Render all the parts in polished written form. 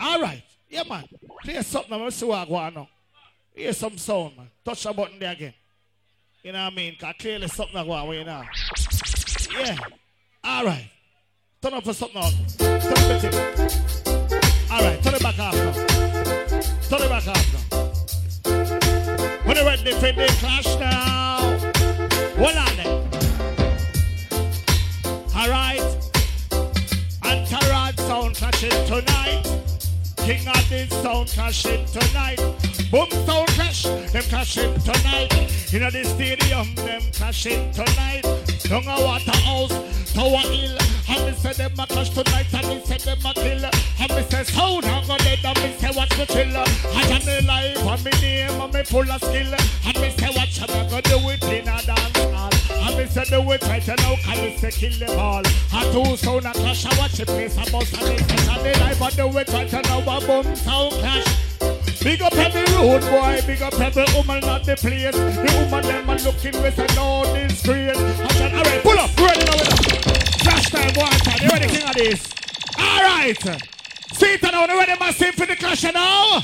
Alright, yeah man, play something, let's see what I want now. Hear some sound, man. Touch the button there again. You know what I mean? Because clearly something I want away now. Yeah, alright. Turn up for something else. Alright, turn it back off now. Turn it back off now. When they're ready for the clash now. What are they? Alright. Entourage sound clashing tonight. King Addies sound clashing tonight. Boom sound clash, them clashing tonight. In the stadium, them clashing tonight. Down a Waterhouse, Tower Hill. And me say them a clash tonight, and me say them a kill. And me say sound hang on dead, and me say watch me chill. And I'm me life, and me name, and me full of skill. And me say watch me go do it in a dance hall. And me say do it right now, can me say kill them all. And two sound a clash, I watch it place a bust. And me say and me life, and do it right now, a boom sound clash. Big up every road boy, big up every woman at the place. The woman them are looking with an all this green. Alright, pull up, ready now with us. Flash time, one time, you ready King Addies? Alright, see it now, you ready massive for the clash now?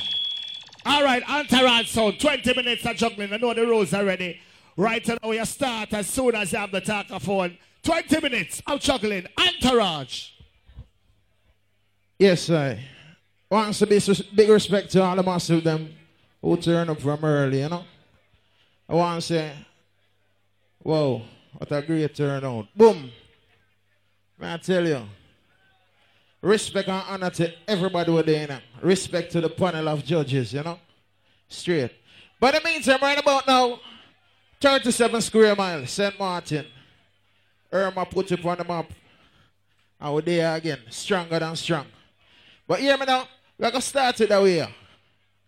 Alright, Entourage sound, 20 minutes of juggling, I know the rules are ready. Right now you start as soon as you have the talker phone. 20 minutes of juggling, Entourage. Yes, sir. Wants to be big respect to all the massive them who turn up from early, you know. I want to say, whoa, what a great turnout. Boom. May I tell you, respect and honor to everybody with there, you know. Respect to the panel of judges, you know. Straight. But in the meantime, right about now, 37 square miles, Saint Martin. Irma put it on the map. And we're there again, stronger than strong. But hear me now, we're going to start it that way.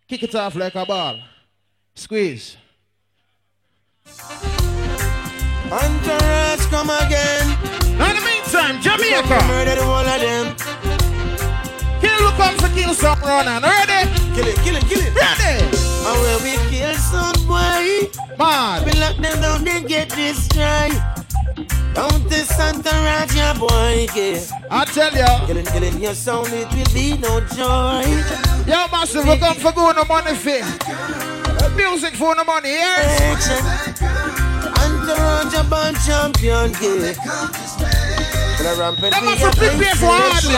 Kick it off like a ball. Squeeze. Hunter come again. Now in the meantime, Jamaica. Murder the one of them. Kill who comes to kill some runner. Ready? Kill it, kill it, kill it. Ready? And when we kill some boy, mad. We lock them down, they get destroyed. Don't this Hunter Raj, your boy, yeah. I tell ya. Killing your sound, it will be no joy. Yo, massive, we come for good no money fit. Music for no money, yeah? Hunter Raj, your born champion, yeah. That must have been paid for hardly.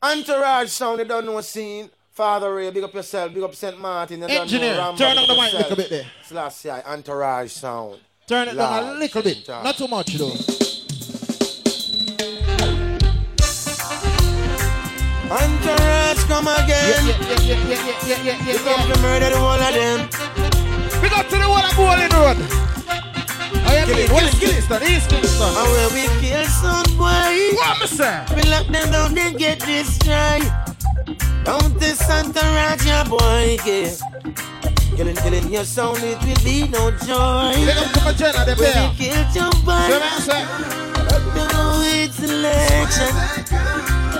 Hunter Raj sound, they don't know a scene. Father Ray, big up yourself, big up Saint Martin. Engineer, turn up the mic a little bit there. Slash, yeah, Entourage sound. Turn it down a little bit, not too much though. Entourage come again. Yeah. Big up to murder the whole of them. Big up to the whole of Bowling Road. I am in West Kingston, East Kingston. And when we kill some boy, what me say? We lock them down, they get destroyed. Don't this Entourage, your boy, yeah. Killing your sound, it will be no joy. Let them come again at the bell. We killed your boy. Don't know it's election.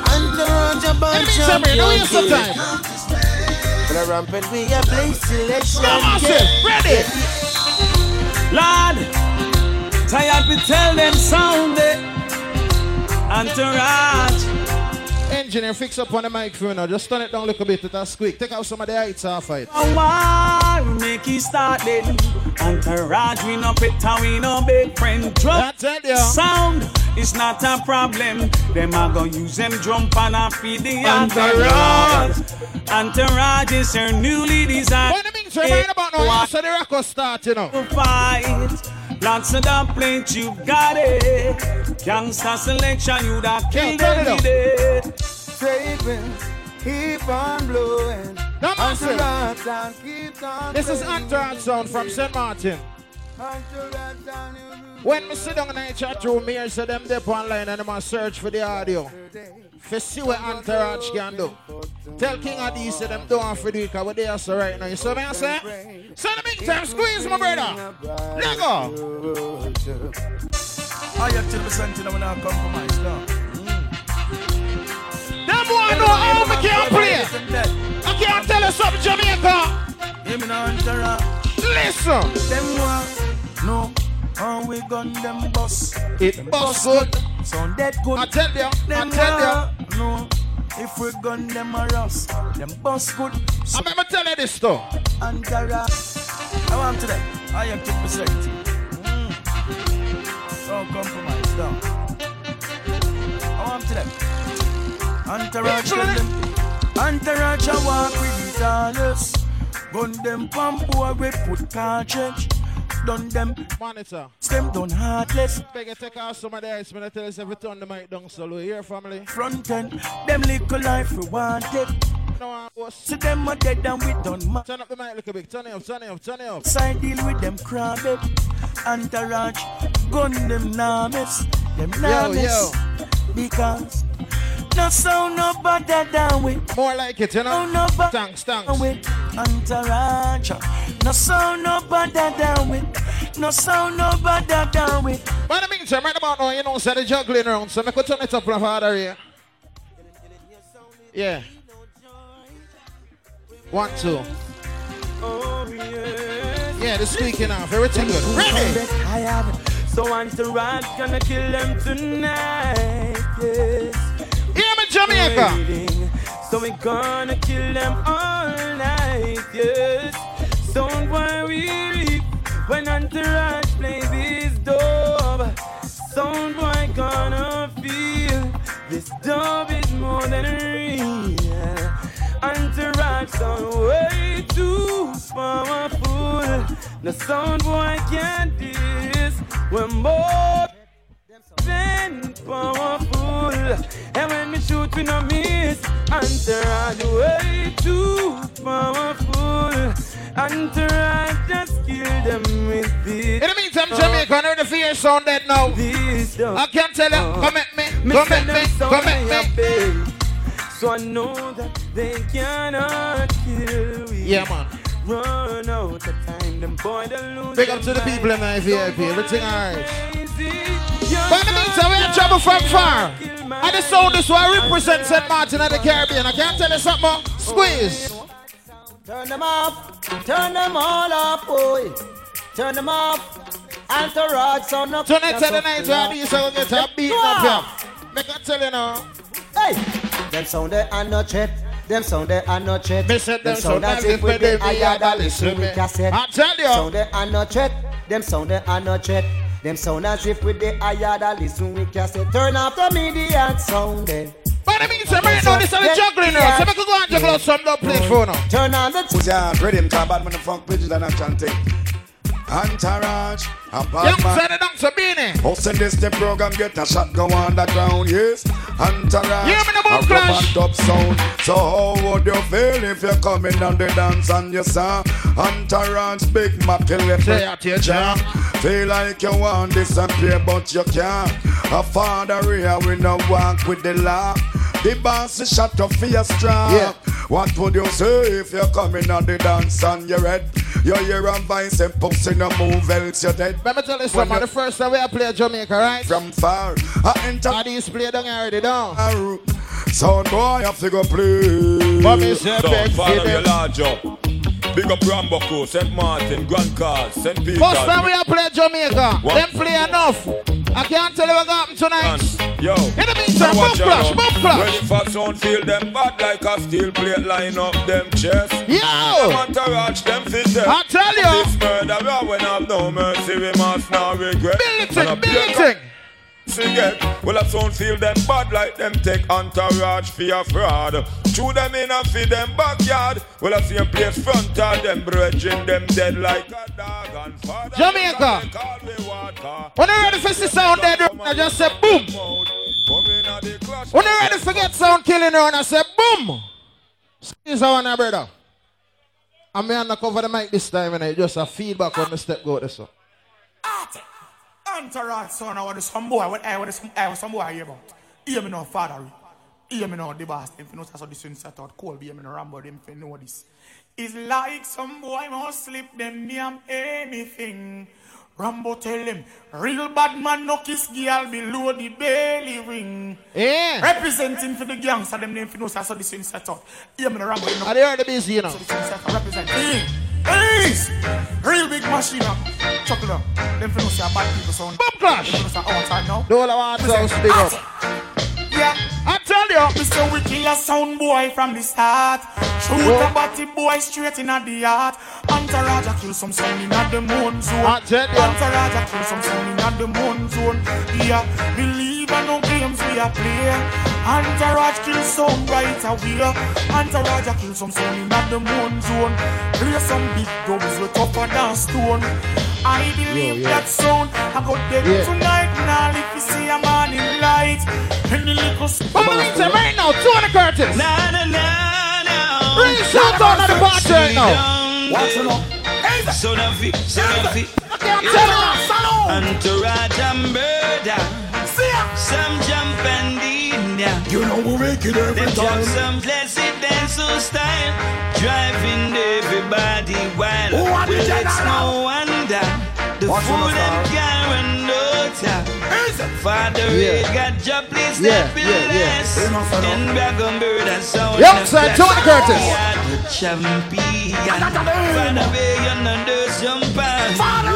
Entourage, your boy, champion, yeah. For the rampant, we are playing selection. Come on, sir, ready. Lord, tired we tell them sound it. Entourage. Engineer, fix up on the microphone now. Just turn it down a little bit. That's quick. Take out some of the heights off it. Why we make it start it? Entourage, we no pet, we no big friend. Drum sound is not a problem. Them are gonna use them drum pan and feed the Entourage. Entourage is her newly designed. What do you mean? So right about now, so the record start, you know. Fight. Lots of the plaint, you got it. Gangsta selection, you da killed every day. Saving, keep on blowing. No matter. This is Entourage sound from Saint Martin. When we sit down in the chat room, me I say them dip online and I search for the audio. For see what Entourage can do. Tell King Addies say them don't have to do it because they are so right now. You see what I say? So in the meantime, squeeze my brother. Let go. I have to present to them when I compromise now. Them one know how we can play. I can't tell you something, Jamaica. Listen. Them one know how we gun them bus. It bus good. sound dead good. I tell you. No. If we gun them a rust, them bus good. So I'm tell you this though. And I want today. I am 2%. Don't compromise, don't. I want to them. Entourage kill them. Entourage I walk with it honest. Gun them pump boy we put cartridge. Done them. Monitor. Stem done heartless. Peggy take out some of this when I tell us everything on the mic down solo here family. Front end, them little life we wanted. No, so them are dead and we done ma- turn up the mic look a bit, turn it up. Side deal with them crab it. Entourage, gun them names, yo. Because no sound no better than we. More like it, you know. No thanks. Entourage, no sound no better than we. No sound no better than we. By the meantime, right about now, you know, so the juggling around, so I could turn it up for Father Ray. Yeah. 1, 2. Oh, yes. Yeah, the squeaking off. Everything good. Ready? So Entourage gonna kill them tonight. Yes. Yeah, I'm in Jamaica. So we gonna kill them all night. Yes. Don't worry when Entourage plays this dub. Soundboy gonna feel this dub is more than real. Entourage sound way too powerful. The sound boy can't do this. We're more than powerful. And when we shoot, we no miss. Entourage way too powerful. Entourage just kill them with this. In the meantime, Jamaica, I know the fear sound dead now. I can't tell them, come at me. So I know that they cannot kill me. Yeah, man. Run out of time, them boy they lose. Big up to the people in the VIP. Everything alright. By the meantime, we have trouble from far. I just sold this one. I represent Saint Martin and the Caribbean. I can't tell you something more. Squeeze. Turn them off. Turn them all up, boy. Turn them off. Entourage sound up. Tonight to the night, where these will get up, beaten up here. Make I tell you now. Hey. Them sound they are not cheap. Them sound they are not cheap. Them sound as if we did a yard a listen with cassette. I tell you. Sound they are not cheap. Them sound they are not cheap. Them sound as if we did a yard a listen with cassette. Turn off the media sound then. But I mean, so right now, this is the juggling now. So we could go and juggle some love play for now. Turn on the... Yeah, I'm ready. I'm bad man, the funk bridges and I'm chanting. Entourage, a bad man. Hosting this the program, get a shot, go on the ground, yes. Entourage, yeah, a robot up sound. So how would you feel if you're coming on the dance and you saw Entourage, big map till you feel like you want disappear, but you can't. A father here, we no walk with the law. The boss is shut up for your strap. Yeah. What would you say if you're coming on the dance and you're red? You hear a voice and pops in a move else you're dead. Let me tell you something, the first time we play Jamaica, right? From far, I enter. Addies play down already, down. Sound boy, I have to go play. Mommy said, big father, big up Rambo Kru, Saint Martin, Grand Cars, Saint Peter. First time we play Jamaica, them play enough. I can't tell you what happened tonight. Yo, in the meantime, Boom Clash. When the sound feel them bad like a steel plate, line up them chest. Yo, Entourage them fit them. I tell you, this murderer when I've no mercy, we must now regret. Building. Well, I don't feel them bad like them take Entourage for your fraud. Chew them in and feed them backyard. Well, I see them place front of them bridging them dead like a dog and father. Jamaica, when I ready for the sound dead, I just say boom. When I ready for get sound killing around, I say boom. Squeeze on now, brother. I'm going to cover the mic this time and I just a feedback when the step go this one. Entourage son, I was some boy. I was some boy here about. Hear me now, Father. Hear me now, the boss. If you know that's how this is set out, cold. Hear me now, Rambo. If you know this, it's like some boy must slip them name anything. Rambo tell him, real bad man no kiss girl below the belly ring. Yeah. Representing for the gangs of them name. If you know that's how this is set out. Hear me now, Rambo. Are they already busy, you know? Representing. Peace! Real big machine up. Chuckle up. Them for no say bad people sound. Boom Clash! No, I want sounds big up. Yeah. I tell you. Mr. We kill a sound boy from the start. Shoot a batty boy straight in at the heart. Hunter Raj kill some sound in at the moon zone. Hunter Raj kill some sound in at the moon zone. Yeah. Believe I no games we are playing. Entourage kill some right away. Entourage kill some soul in the moon zone. Play some big dubs with tougher than stone. I believe that sound I got dead tonight. Now if you see a man in light, in the little spotlight right now, Tony Curtis. Na na na na. Bring shout out to the party right now. What's up? Son of it, son of it. Entourage and murder. Some jump and you know we make it every them time. Some classic dancehall style, driving everybody wild. Oh, it's no wonder the food and car and water. Father Ray got job place that be less. And back on bird and sound. Young side, Tony Curtis. Champion. Father Ray, you're not the champion. Father,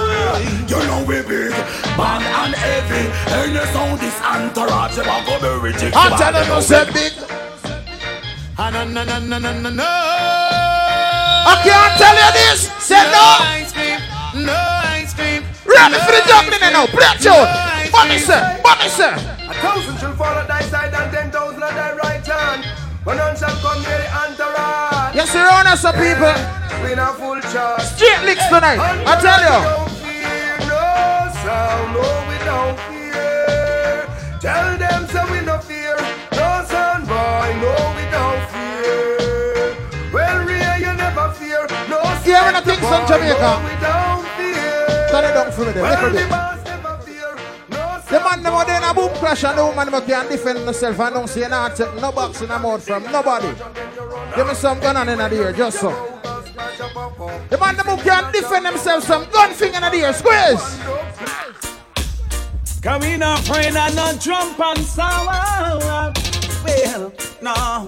you know we big. Man and heavy, and the sound is Entourage, I'm going to be rejected. I'm telling you, say big. I can't tell you this. Say no. No ice cream. Ready for the jumping now. Play out. Money, sir. Money, sir. 1,000 shall fall at thy side and 10,000 at thy right hand. But none shall come near the Entourage. Yes, you're on us, people. We're not full charge. Straight licks tonight. I tell you. No, we don't fear. Tell them so we no fear. No son boy, no we don't fear. Well real you never fear. No son boy, no we don't fear. Turn it down for me then. Well the boss never fear. No son boy. The man never done a boom clash and no man can defend himself and don't say not take no boxing amount from nobody. Give me some gun on in the ear, just so. The man never can defend himself some gun thing in the ear, squeeze. Cause we not afraid of no Trump and sour. Well, no.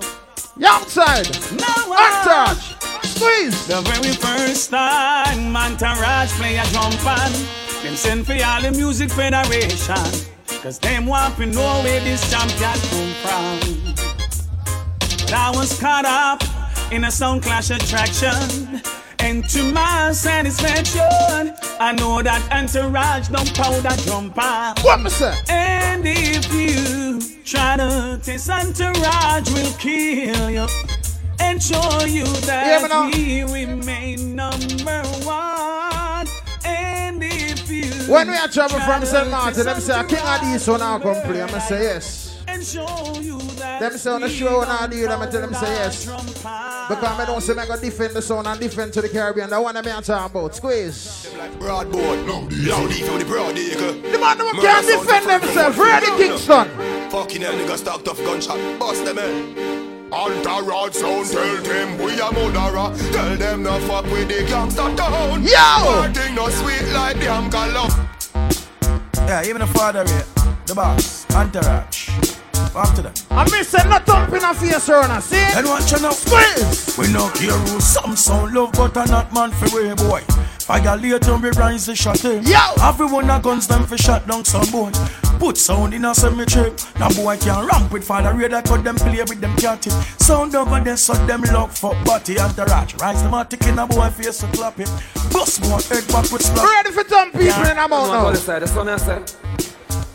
Young side. No Entourage. Squeeze. The very first time Entourage play a drum pan, them send for all the music federation. Cause them want to know where this champion come from. I was caught up in a sound clash attraction. And to my satisfaction, I know that Entourage don't powder jumper. What me say? And if you try to taste Entourage, we'll kill you and show you that we remain number one. And if you when we are traveling from Saint Martin, let me say, King Addies will now come play. I'm gonna say yes. And show you that them say on the show and I do them and tell them say yes. Because I don't say I go defend the sound and defend to the Caribbean. That one I'm talking about. Squeeze. Like broadboard, no, the broad digger. The man who can't defend themselves. Ready Kingston. Fucking hell, nigga stocked off gunshot. Bust them in. Entourage sound, tell them we are Modara. Tell them no fuck with the gangsta town. Yo! Parting no sweet like the Amcala. Yeah, even the father here. The boss, Entourage. After that, I miss them not up in a face around us, see? And watch you now, squeeze! We no care who some sound love, but I'm not man for way, boy. Fire later, we rise the shot in. Yo! Everyone a guns them for shot down some bone. Put sound in a cemetery. Now boy can ramp with Father Ray that cut them play with them catty. Sound over them, suck them lock for body and the ratch. Rise them out, taking a boy face to clap it. Bust more egg back with slap. Ready for some people in a mouth now. That's what I said.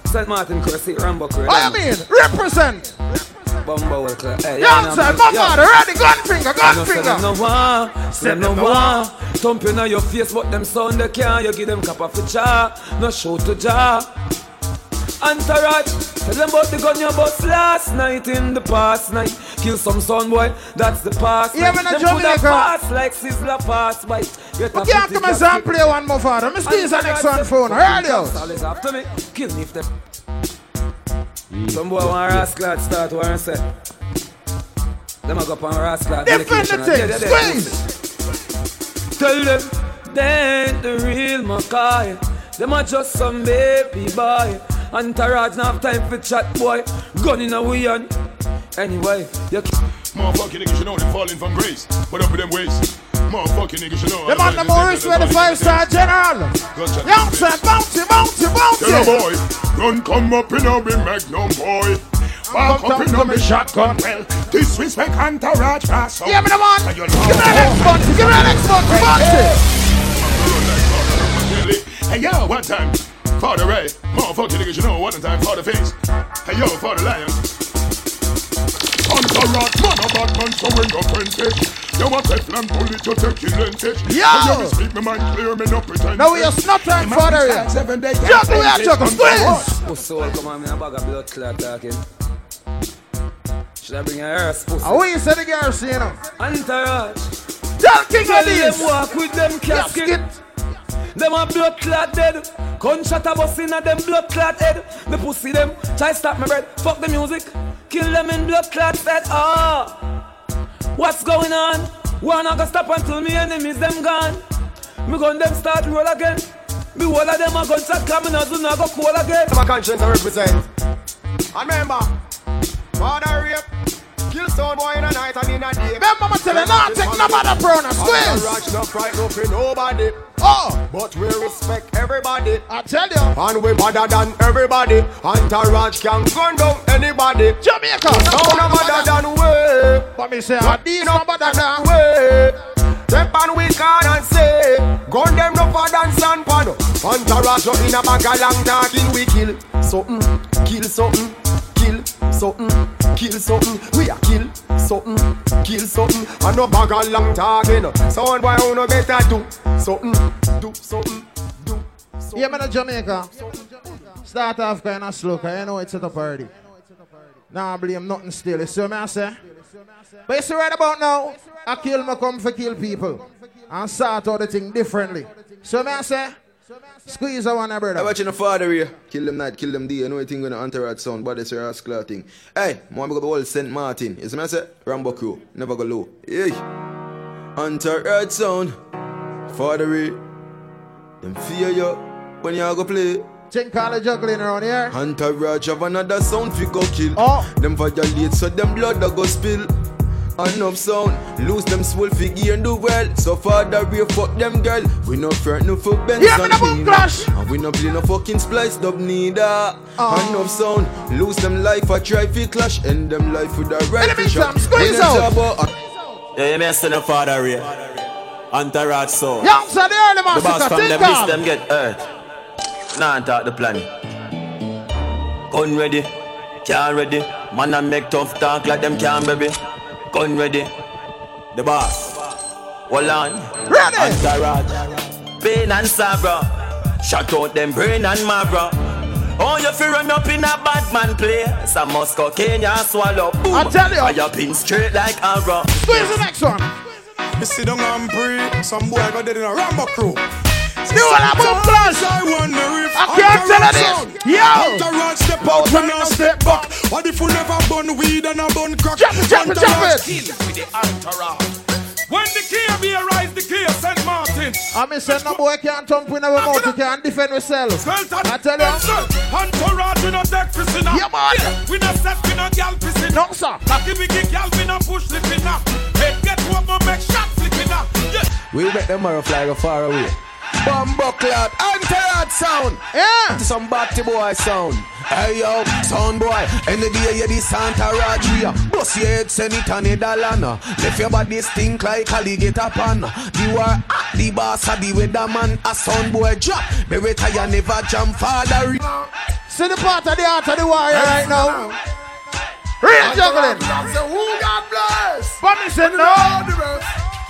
Saint Martin Kru, see Rambo Kru. I mean, represent. Bumbo will clear. Hey, young side, Bumbo, ready, gunfinger, gunfinger. No one, send no one. Thumping on your face, what them sound they can. You give them cap of a jar, no show to jar. Entourage, tell them about the gun you bought last night in the past night. Kill some son boy, that's the past night. Them put a pass like Sizzler pass by. You can't come and play one more father. I'm squeeze the next one phone, heard you? After me, kill me if they... Some boy want rascal start war and say. Them a go up on rascal. Defend the thing, squeeze! Tell them, they ain't the real Makai. Them are just some baby boy. Entourage now have time for chat boy. Gun in a way and anyway, you motherfucking niggas, you know they falling from grace. But up with them waist. Motherfucking niggas should know. The man the Maurice with the 5-star general. Young son, bouncy, bouncy, bouncy. Tell a boy, don't come up in a big magnum boy. Walk up in a big shotgun. Well, disrespect Hunter Raj. Yeah, me the man. Give me the next one. Give me the next one. Bouncy. Hey, yo, one time. Father Ray. Motherfucking niggas should know. One time, Father Face. Hey, yo, Father Lion. Hunter Raj, man of bad man, so we go friends. You want to flam bullet, you take your lentage. Yo! You speak my mind clear, me no pretend. Now we are snuttering for the real. Jump the way I chuck us, please! Pussy all come on, me a bag of blood clot talking. Should I bring a hearse, pussy? I want you say the girls, you know. Entourage. Tell King Addies. Them walk with them casket. Them a blood clot dead. Gunshot a bus in a them blood clot head. The pussy them, try stop my bread. Fuck the music. Kill them in blood clot head. Ah! What's going on? One not gonna stop until me enemies them gone. Me gun them start roll again. Me all of them are gonna start coming out do not go cool again. My conscience I represent. And remember, father rape, kill son boy in the night and in the day. Remember mama tell you not take nobody brown and squeeze. Rush, no fight, no pay nobody. Oh, but we respect everybody. I tell you, and we better than everybody. Entourage can gun down anybody. Jamaica, no better than we. But me say, Addies no better than we. Step and we can and say, gun them no for than San Pano. Entourage no in a bag of long talking. We kill something, kill something, kill something. Kill something, we a kill something, and no bag a long talking. Sound boy who no better do something, do something. Yeah, man, of Jamaica. Start off kind of slow, cause you know it's at a party. Nah, blame nothing still, you see what I say? But you see right about now, a kill me come for kill people, and start out the thing differently. See what I say? Squeeze a one, brother. I'm watching the father here. Kill them night, kill them day. You know anything going to Entourage sound, but it's a rascal thing. Hey, I want to go to the old Saint Martin. You see what I say? Rambo Kru, never go low. Hey, Entourage sound, father here. Them fear you when you go play. Think all the juggling around here. Entourage have another sound fi go kill. Oh. Them violate so them blood a go spill. Enough sound, lose them swole figure and do well. So father we fuck them girl. We no friend no for Benz yeah, and Boom Clash. And we no play no fucking splice dub neither. Enough sound, lose them life I try fi clash. End them life with a rifle shot. Squeeze out. Yeah, you mess in the father here. Entourage sound. Young son, the early man. The boss from them miss them get hurt. Nah, and talk the planet. Gun ready, can ready. Man and make tough talk like them can baby. Gun ready, the boss, Wallan, Entourage, Pain and Sabra, shut out them brain and Mabra. Oh, you feel run up in a bad man play, some must cocaine and swallow, boom, I tell you, you're pin straight like a rock. Where's the next one? You sit down and breathe, some boy got dead in a Rambo Crew. Still on a boom blast! I can't tell you this! Yo! Entourage step out and now step back. What if you never bun weed and a bun crack? Jump it, jump it, jump it! Kill with the Entourage. When the KV arrives, the KV Saint Martin. I mean, say no boy can't jump with our mouth, you can't defend yourself. I tell you. Entourage, we no take prisoner. Yeah, man! We no set, we no gal prisoner. No, sir. Taki biggie gal, we no push slipping up. Hey, get what we make shot slipping up. We make them arrow fly go far away. Bumbo clap, Entourage sound. Yeah. To some batty boy sound. Hey yo, sound boy. And the day you the Santa Rajia. Bust your head, send it on a dollar. Left your body stink like alligator pan. The war at the boss of the weatherman. A sound boy drop. Be retire never jump father. See the part of the heart of the warrior right now. Real juggling. Who God bless? But me said no.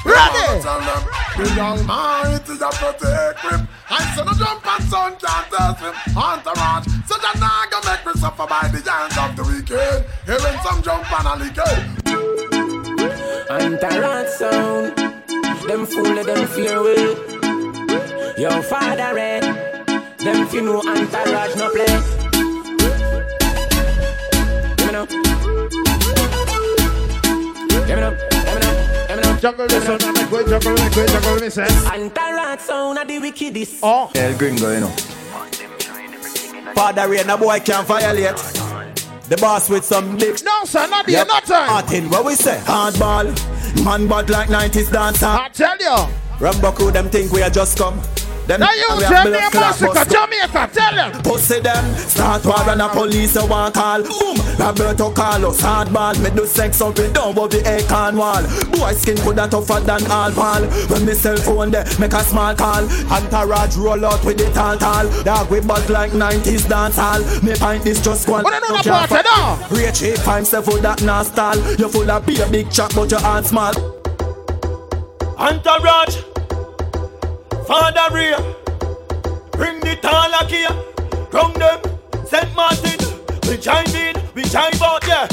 Ready! The young man, it is a protect grip. I said no jump and son can't test him. Entourage, such a naga make me suffer by the hands of the weekend. Hearing some jump and a leaking. Entourage sound, them fool them fear will. Your father red, them few no Entourage no play. Give me up. Give me up. Jungle this sound and jungle me say Entourage sound of the wickedest. Oh El Gringo, you know. Father Ray, no boy can't violate. The boss with some dicks. No sir, not here, not time. Nothing, what we say. Hardball Man bad like 90s dancer. I tell you. Rambo Kru them think we are just come. Them now you tell me a massacre, Jamaica, tell them. Pussy them, start war and a police a war call. Boom, Roberto Carlos, hardball. Me do sex up with down with the acorn wall. Boy skin coulda tougher than all pal. When me cell phone there, make a small call. Entourage roll out with the tall. Dog we bad like 90s dance hall. Me pint this just one. What another party now? Reach 8 5 7 for that nasty. You full of be a big chap but your heart small. Entourage. Father Ray, bring the talak here, crown them, Saint Martin, we jive in, we jive out, yeah,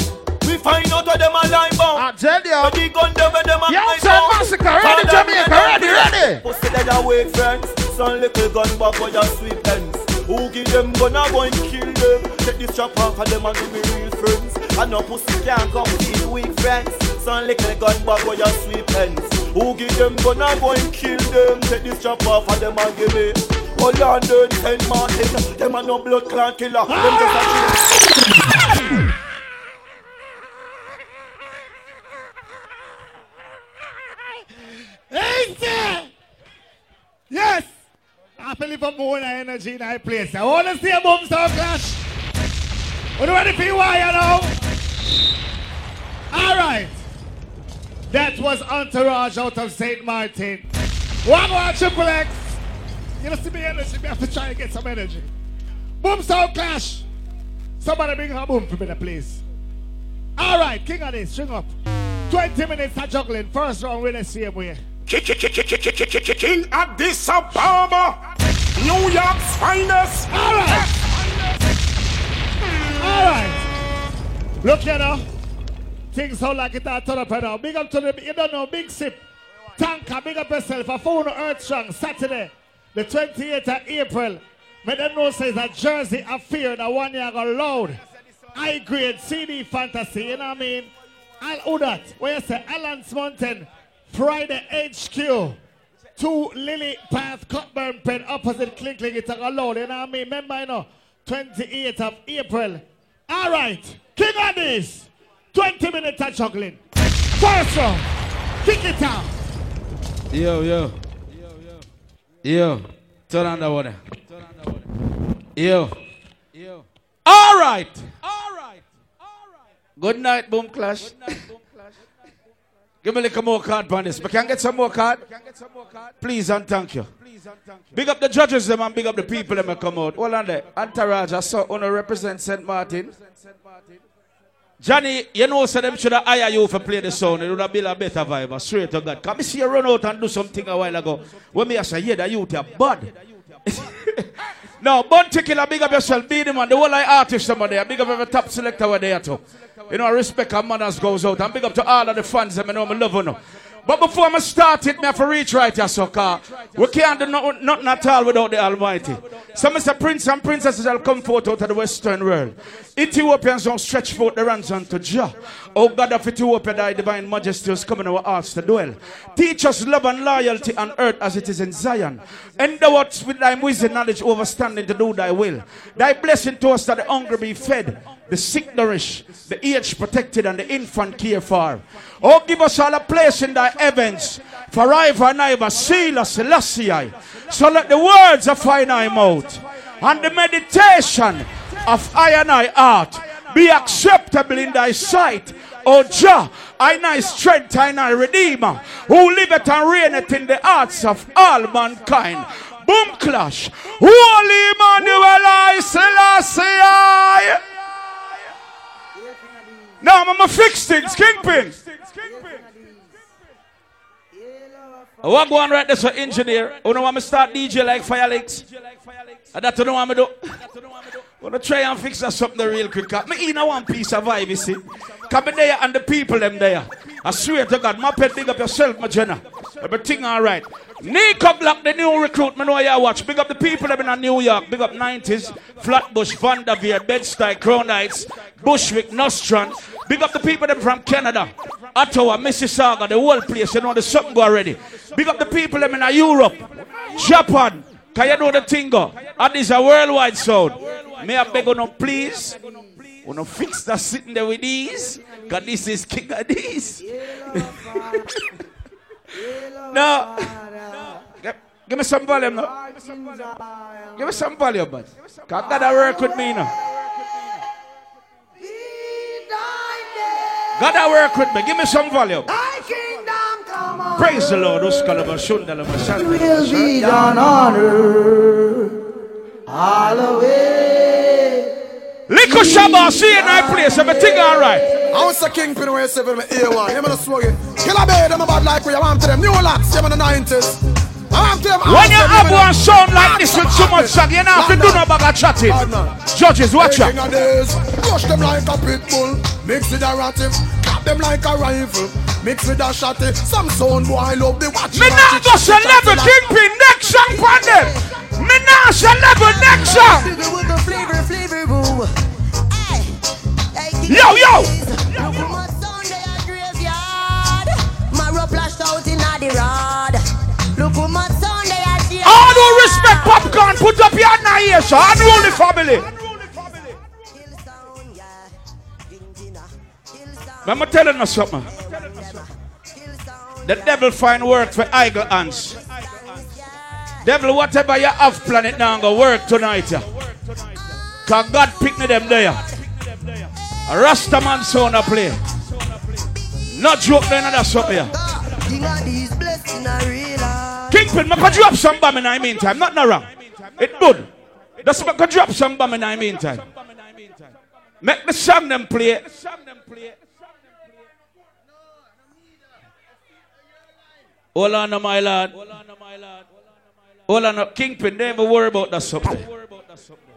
we find out where them are lying bound. I tell you, when they gun them where them are lying bound. Massacre, ready Jamaica, ready. Pussy dead away friends, some little gun back for your sweet ends. Who give them gun and go and kill them, take this trap off of them and give me real friends. And no pussy can't come with weak friends, some little gun back for your sweet ends. Who give them gun and go and kill them? Take this chop off and them and give me. Oh London, Saint Martin, them are no blood clot killer. Them just a kill. Ain't it? Yes! I believe I'm more energy in that place. I want to see a boom sound clash. We're ready for you, you know? Alright. That was Entourage out of St. Martin. One more Triple X. You don't see me energy, we have to try and get some energy. Boom Sound Clash. Somebody bring her boom for me, please. Alright, King Addies, string up. 20 minutes of juggling. First round, we're the same way. King Addies of Barber. New York's finest. Alright. Alright. Look here now. Things sound like it all turn up right now. Big up to the, you don't know, Big Sip. Tanker, big up yourself. A phone Earth Strong, Saturday, the 28th of April. Make them know says that Jersey of Fear, the 1 year ago loud. High grade CD fantasy, you know what I mean? All that. Where you say, Allen's Mountain, Friday HQ. 2 Lily Path, Cockburn Pen, opposite Clink, it's a loud, you know what I mean? Remember, you know, 28th of April. All right, King Addies. 20 minutes of juggling. First round. Kick it out. Yo. Turn on the water. Yo. All right. Good night, Boom Clash. Give me a little more card, Banis. We can get some more card. Please and thank you. Big up the judges, them, and big up the people, them, and come out. Hold on there. Entourage, I saw on represent St. Martin. Johnny, you know, so them should have hired you for play the sound. It would have been a better vibe. Straight to God. Come see you run out and do something a while ago. When me I say, yeah, that youth are bad. Now, Bounty Killer, big up yourself. Be the man. The whole artist, somebody there. Big up every top selector where they are too. You know, I respect how manners goes out. And big up to all of the fans. Them, you know, I love them. But before I start it, I have to reach right here, so car. We can't do nothing at all without the Almighty. So, Mr. Prince and Princesses shall come forth out of the Western world. Ethiopians don't stretch forth the ranks unto Jah. Oh God of Ethiopia, thy divine majesty is coming our hearts to dwell. Teach us love and loyalty on earth as it is in Zion. Endow us with thy wisdom, knowledge, overstanding to do thy will. Thy blessing to us that the hungry be fed, the sick nourish, the aged protected, and the infant care for. Oh, give us all a place in thy heavens, forever and ever, seal us, Selassie. So let the words of thine mouth and the meditation of I and I heart be acceptable in thy sight. O Jah, I know strength, I know redeemer, who liveth and reigneth in the hearts of all mankind. Boom Clash. Holy Emmanuel, I Selassie. No, I'm going to fix things, Kingpin. I want one right there, so engineer. I don't want to start DJ like Fire Lakes. I don't want to do. I want to try and fix us something real quick. I'm in one piece of vibe, you see. Come in there and the people them there. I swear to God, my pet, big up yourself, my Jenna. Everything all right. Nico Black, the new recruitment, know you watch. Big up the people that been in New York. Big up 90s, Flatbush, Vanderveer, Bed-Stuy, Crown Heights, Bushwick, Nostrand. Big up the people them from Canada, Ottawa, Mississauga, the whole place. You know the something go already. Big up the people them in Europe, Japan. Can you know the thing go? And this is a worldwide sound. May I beg on, please? Wanna fix that sitting there with these? Cause this is King Addies. No. Give me some volume now. Give me some volume, bud. Cause God work with me now. God work with me. Give me some volume. Praise the Lord. It will be done on earth all the way. Little Shabba, see it in that place. Everything all right. I want the Kingpin where you say, I'm A1. I'm going to swag it. Kill a bed. I'm about like we want to them. New lads. I'm in the 90s. I'm to them. When you have one sound like this with too much sag, you don't have to do no bag of chatting. Judges, watch out. Push them like a pit bull. Mix it a ratty. Cap them like a rifle. Mix with a shotty. Some sound boy love the watch. Me now go celebrate Kingpin next song for them. Me now celebrate next song. Yo, yo. All due respect, popcorn. Put up your hand here, so Unruly family. I'm telling you something. The devil find work for idle hands. Devil, whatever you have planned it now, go work tonight. Yeah. Cause God picked them there. A Rastaman son a play. Not joke then another something. Kingpin, I could drop some bomb in the meantime. Not no wrong. It good. That's what I could drop some bomb in the meantime. Make me song them play. Hold on, my lad. Hold on, Kingpin. Never worry about that something.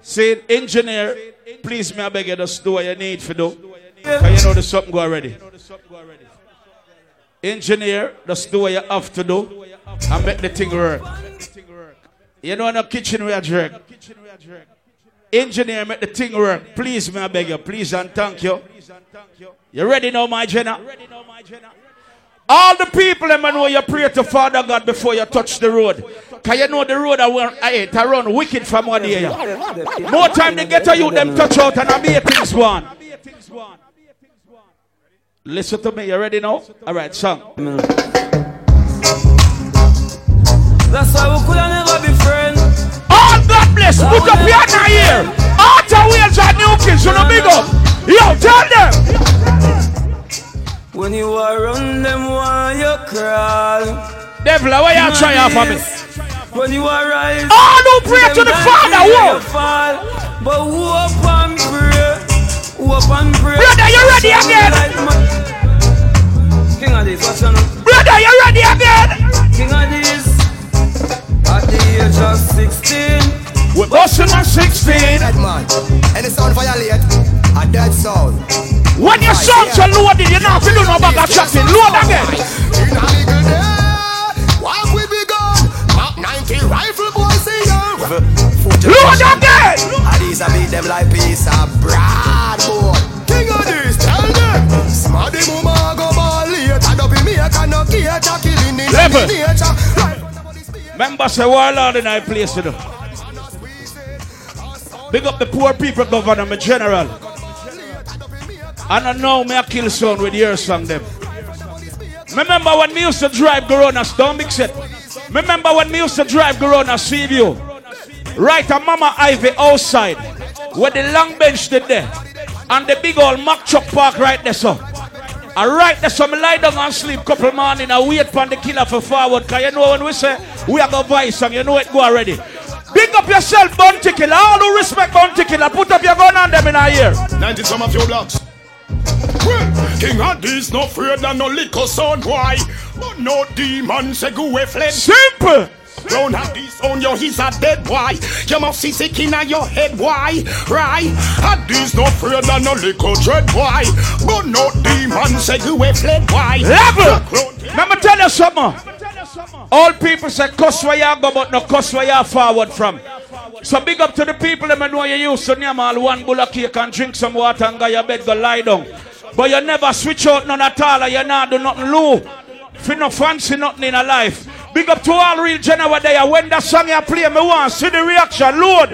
Say, engineer, please, may I beg you, just do what you need for do. Because you know the something go already. Engineer, just do what you have to do and make the thing work. You know, in the kitchen we are jerk. Engineer, make the thing work. Please, may I beg you, please and thank you. You ready now, my Jenna? All the people them know you pray to Father God before you touch the road. Cause you know the road I run wicked from one day. More time they get to you, them touch out and I be a things one. Listen to me, you ready now? Alright, song. That's why we could never be friends. Oh, God bless, put up your hand here. All the wheels are new kids, you know big up. Yo, tell them. When you are on them, why you crawl? Devil, why you try off of me? When you are right, oh, no prayer to the Father, whoa! But whoop and pray, whoop and pray. Brother, you ready again? King Addies, what's your name? Brother, you ready again? King Addies, at the age of 16, we're busting on 16. Dead man, any sound violate, a dead sound. When your songs are loaded, you know if you do no bag of chatting, load again. In a legal day, walk with the gun, Mark 90 rifle boys in your load again. Addies I beat them like piece of broad boy. King Addies, tell them, smarty mama go ball later, and up in me I cannot get a kill in the nature. Members say, why Lord in I place you do? Big up the poor people, Governor, my general. And I know me a kill sound with your song them. Remember when me used to drive Goronas, don't mix it. Remember when me used to drive Goronas, see you. Right a Mama Ivy outside. Where the long bench did there. And the big old Mack Truck Park right there, so. I right there, so me lie down and sleep couple morning and wait for the killer for forward. Cause you know when we say we are going to buy song, you know it go already. Big up yourself, Bounty Killer. All who respect Bounty Killer, put up your gun on them in a year. 90 some of your blocks. King Addies no afraid and no little son why? But no demon say go away fled. Simple. Brown Addies on your he's a dead boy. You must see sick in your head why? Right? Addies no afraid and no little dread boy. But no demon say go away fled why? Level. Let me tell you something. All people say cuss where you go but no cuss where you forward from. So big up to the people that know you used to name all one bowl of cake and drink some water and go your bed go lie down. But you never switch out none at all and you not do nothing low. If no fancy nothing in a life. Big up to all real general there. When that song you play, me want see the reaction, Lord.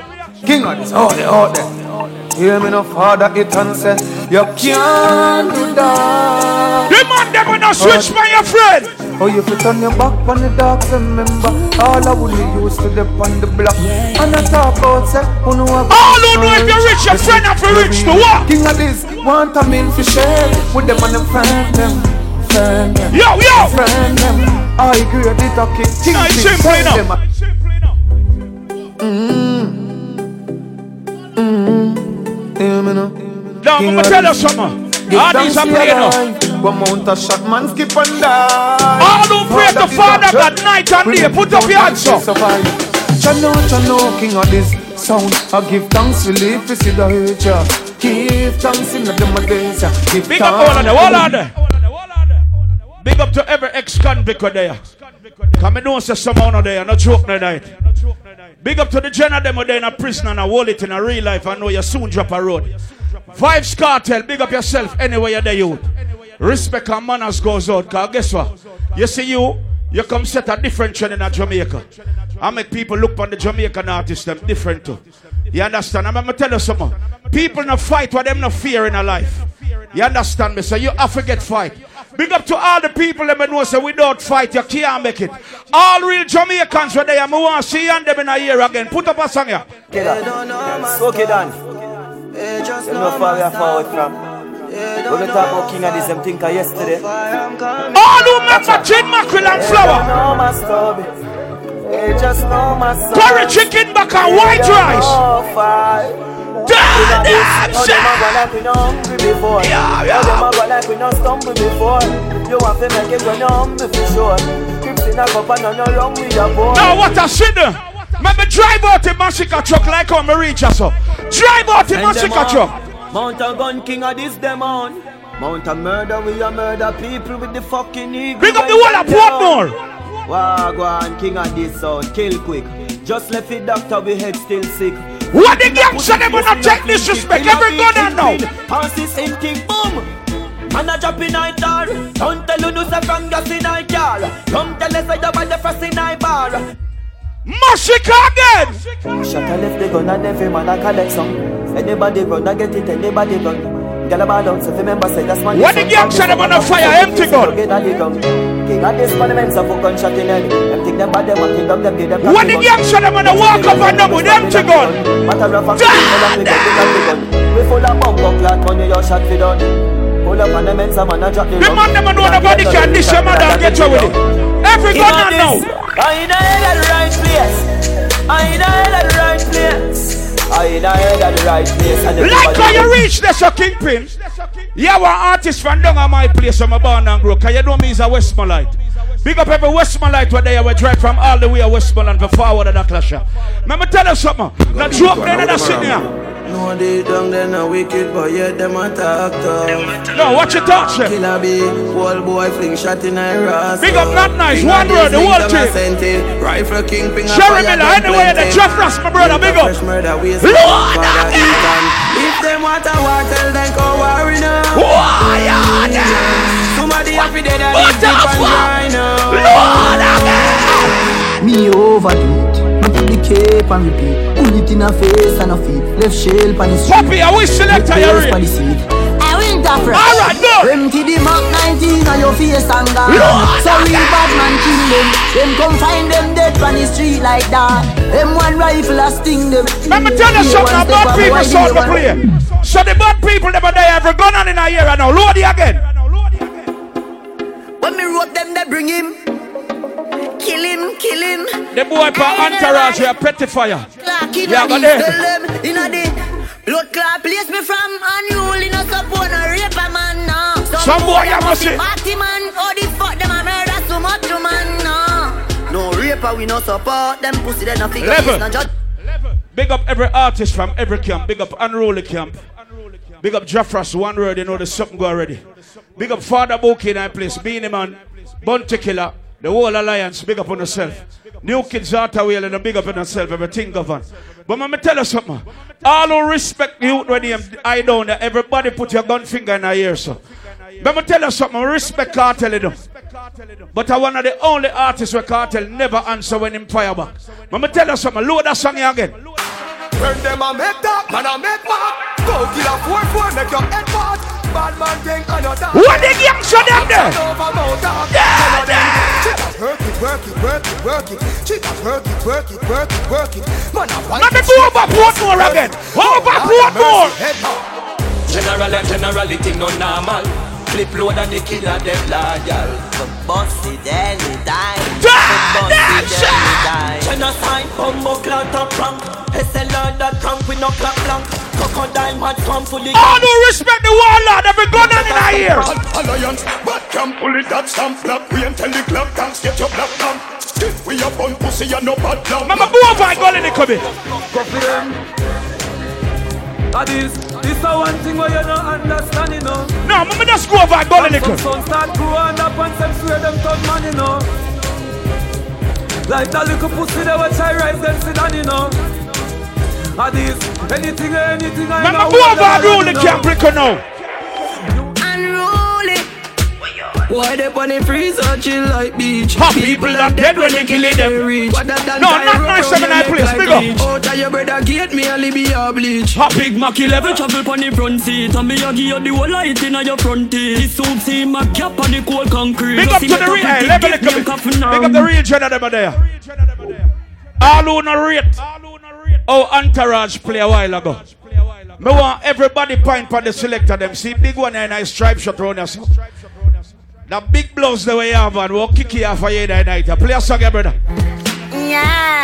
King Addies, all there. Hear me no father it and say, you can't do that. The man that when I switch by your friend. Oh, you fit on your back on the dark, remember. All I would used to dip on the block. And I talk outside, who know about. All who know if you're rich, your friend have to rich to what? King Addies, want a mean for share. With them and them friend them. Yo, yo! Friend, I agree with it, okay. Now, I'm going to tell you something. Addies are playing up. One mount a shot, man, skip and die. All who pray to Father that night and day, put up your hands up. Chano, King Addies sound. I give thanks, relief, you see the hurt, yeah. Give thanks in the days, yeah. Give thanks. All on there. Big up to every ex-convict there. Come and know someone there, no joke night. Big up to the general demo there in a prison and a wallet in a real life. I know you soon drop a road. Vibes Cartel, big up yourself anywhere you're there, you. Respect and manners goes out, because guess what? You see you come set a different trend in Jamaica. I make people look on the Jamaican artists, them different too. You understand? I'm going to tell you something. People no fight what them no fear in their life. You understand me? So you have to get fight. Big up to all the people that know say without fight you can't make it. All real Jamaicans where they are, I want to see them in a year again. Put up a song here. Okay, Dan. You know where we are forward from. When we talk about King Addies, them think of yesterday. All who remember Jane Mackerel and Flour. Curry chicken back and white rice. Damn, shit! Yeah. Now what a shit! Remember drive out the massacre truck like how me reach us up. Drive out the massacre truck. Mount a gun, King Addies them on. Mount a murder, we a murder people with the fucking eagle. Bring up the wall of Portmore. Wagwan, King Addies out, kill quick. Just left the doctor, we head still sick. What the gangster them gonna take disrespect? Every gun and now. Passes in King Boom. Man a drop in I tar. Don't tell you no from gas in I car. Come tell us I don't want the first in I bar. Massacre again. Shut a left the gun and every man a collect some. Anybody run a get it, anybody run. Galaba down, so remember say that's my. What the gangster them gonna fire empty gun? King Addies for them ends up for gunshot in them. Them think them bad, them want to dump them, give them. When the gangster them on the walk up and them with empty gun. Matter of fact, we full of bumper clad money, your shot fit on. Pull up and them ends up and I drop the gun. The man them on the body can dish them and I'll get you with it. Every gun I know. I ain't at the right place. I ain't at the right place. I ain't at the right place. Like how you reach this, your Kingpin. Yeah, one artist from down at my place from a born and grow. Cause you know me is a Westmoreland. Big up every Westmoreland where they were drive from all the way to Westmoreland for forward and a clash. Remember tell us something. That joke there and that's sitting here. No, they don't, they're not wicked, but yeah, them attack tough. No, watch your touch. Killer B, wall boy, fling shot in Iras. Big up that nice, one road, the whole team. Rifle King, Ping, Sherry Miller, anywhere the Jeff Ross, my brother, big up. Lord, if them want to war, tell them go worry now. Somebody happy dead and what the fuck? Lord again! Me overdo it. I put the cape and repeat. Put it in her face and her feet. Left shell pan the street. Poppy, I wish select her your ring. Alright, go! Empty the Mark 19 on your face and gone. Sorry, bad man kill them. Them come find them dead on the street like that. Them one rifle a sting them. Let me tell you something about people saw the play. So the bad people never die ever gone on in a year and now. Load it again. When me rope them, they bring him. Kill him, kill him. The boy by Entourage, you're a petrifier. Clark, yeah, but there. Blood clot place me from Unruly, no support no rape a man, no. Some boy you must see party man, oh the fuck them a murder so much to man, no. No raper we no support, them pussy they no figure level. No judge. Level. Big up every artist from every camp, big up Unruly camp. Big up Jaffras, one word, you know the something go already. Big up Father Boke in that place, Beanie Man, Bounty Killer, the whole alliance, big up on yourself. New Kids out away and big up on yourself, everything govern. But let me tell you something. All who respect the youth when they eye down there, everybody put your gun finger in their ear, so. Let me tell you something, respect Cartel them. But I one of the only artists where Cartel never answer when him fireback. Let me tell you something, load that song here again. Turn them a make that, man a make mad. Go kill a 4-4, make your head bad. Bad man thing another. What the game show them there? Work it, work it, work it, work it. Chickas work it, work it, work it, work it. Man a fight. Nothing to overboard more again. Overboard more. Generally thing no normal. Flip load and the killer them loyal. The bossy then he died. Genocide, bumbo, clout up prank. SLR that prank with no clap blank. Crocodile mad come fully. All do respect the warlord, every gun on in our ears. Alliance, bad camp, pull it that stamp flap. We ain't tell the club gangs, get your black camp. Stick we up on pussy and no bad lamp. Mama, go over and go in the cubby. Go for them. This is one thing where you don't understand, you know. No, mama, just go over and go in the club. Some start growing up and some swear them third man, you know. Like that little pussy they watch I rise and sit down, you know. Addies, anything I know. Mama, go over and go in the camp, Rico, now. Unruly. Why they bunny freeze or chill like beach? Hot people are dead when you kill them. No, not 979 place, big up. Your brother get me a Libby or bleach. Hot pig Mackie level travel on the front seat. And me a give you the whole light in your front teeth. This soup see my cap on the cold concrete. Big up to the real, hey, level it up. Big up the real gen of them there. All who no rate. Oh, Entourage play a while ago. Me want everybody point for the selector them. See, big one and I stripe shot round us. The big blows the way you have and we'll kick you off for you that night. Play a song, brother. Yeah.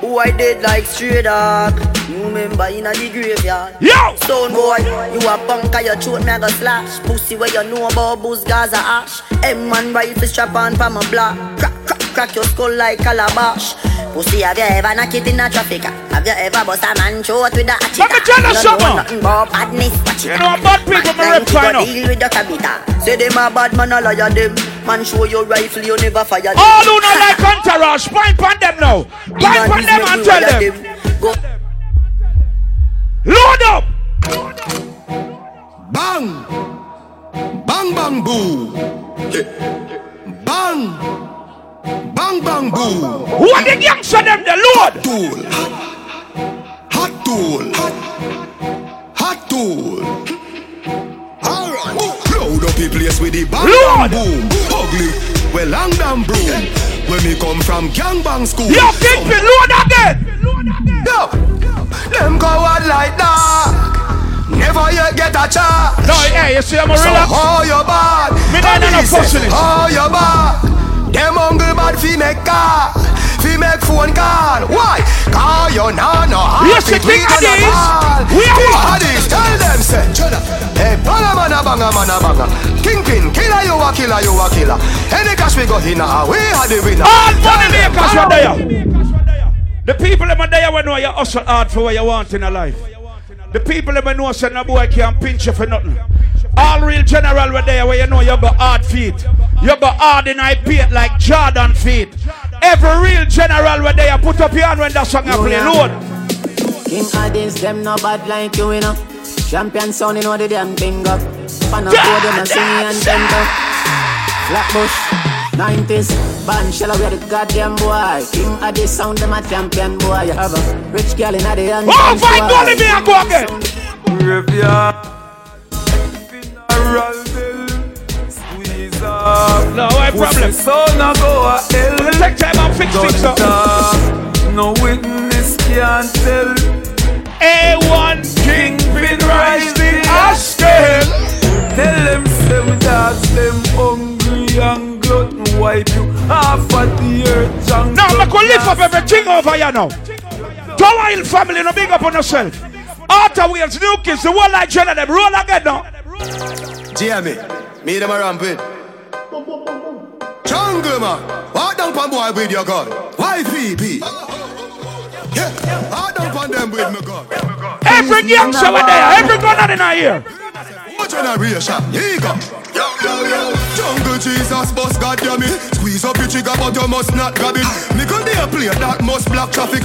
Who I did like straight dog. Remember in a the graveyard. Yo! Stone boy, you a punk and your throat mega slash. Pussy where you know about booze, Gaza ash. M-man rifle strap on from a block. Crack your skull like calabash. Pussy, have you ever knocked it in a traffic? Have you ever bust a man short with a hatchet? Let me tell you something. You know bad people may rep try now. Say them a bad man, a liar them. Man show your rifle, you never fire them. All who not like Entourage, point on them now. Point on them and tell them. Go. Load up. Bang. Bang, bang, boo. Bang. Bang, bang, boom. What the youngster them, the Lord? Hot tool. Hot tool. Hot tool. Alright. Load up the place with the bang, Lord. Bang, boom. Ugly. Well, long damn broom. When we come from gangbang school. Yo, Kingpin, load again. Yo, them go out like that. Never you get a chance. No, hey, you see, I'm a relax. So, oh, you're bad. Me not an apostolist. Oh, you're bad. Them hungry bad fi make call, fi make phone call. Why? Call you now, no hard. Yes, King Addies. We are Addies. Tell them say, hey, banga mana banga mana banga. Kingpin, killer you a killer, you a killer. Any cash we go in now, we are the winner. All money makers were there. The people them there when know you hustle hard for what you want in a life. The people them know say no boy can't pinch you for nothing. All real general were there where you know you got hard feet. You got hard in I beat like Jordan feet. Every real general were there. Put up your hand when that song no, play. Lord. King Addies, them no bad like you, you know. Champion sound, you know the damn thing up. Fan of yeah, them and sing and tend up. Flatbush, 90s, band shell away the goddamn boy. King Addies sound, them a champion boy. You have a rich girl in the young. Oh, my God, let me go again. No, I problem. So now go a hell. Take time and fix things up. No witness can tell. A1 Kingpin rising Ashton. Tell them seven dogs them hungry and glutton wipe you half at the earth. Now I'm gonna lift up everything over here now. Dollar family, no big up on yourself. Outer Wheels, new kids, the world like Jenna, them roll again now. Jamie, me them a rampant. Jungle man, walk down pan boy with your gun. YPP. Yeah, walk down pan them with my gun. Every youngster over there, every gun in our ear. What generation? Here you go. Yo. Jungle Jesus, boss, God damn it. Squeeze up your trigger, but you must not grab it. Nigga, they a player that must block traffic.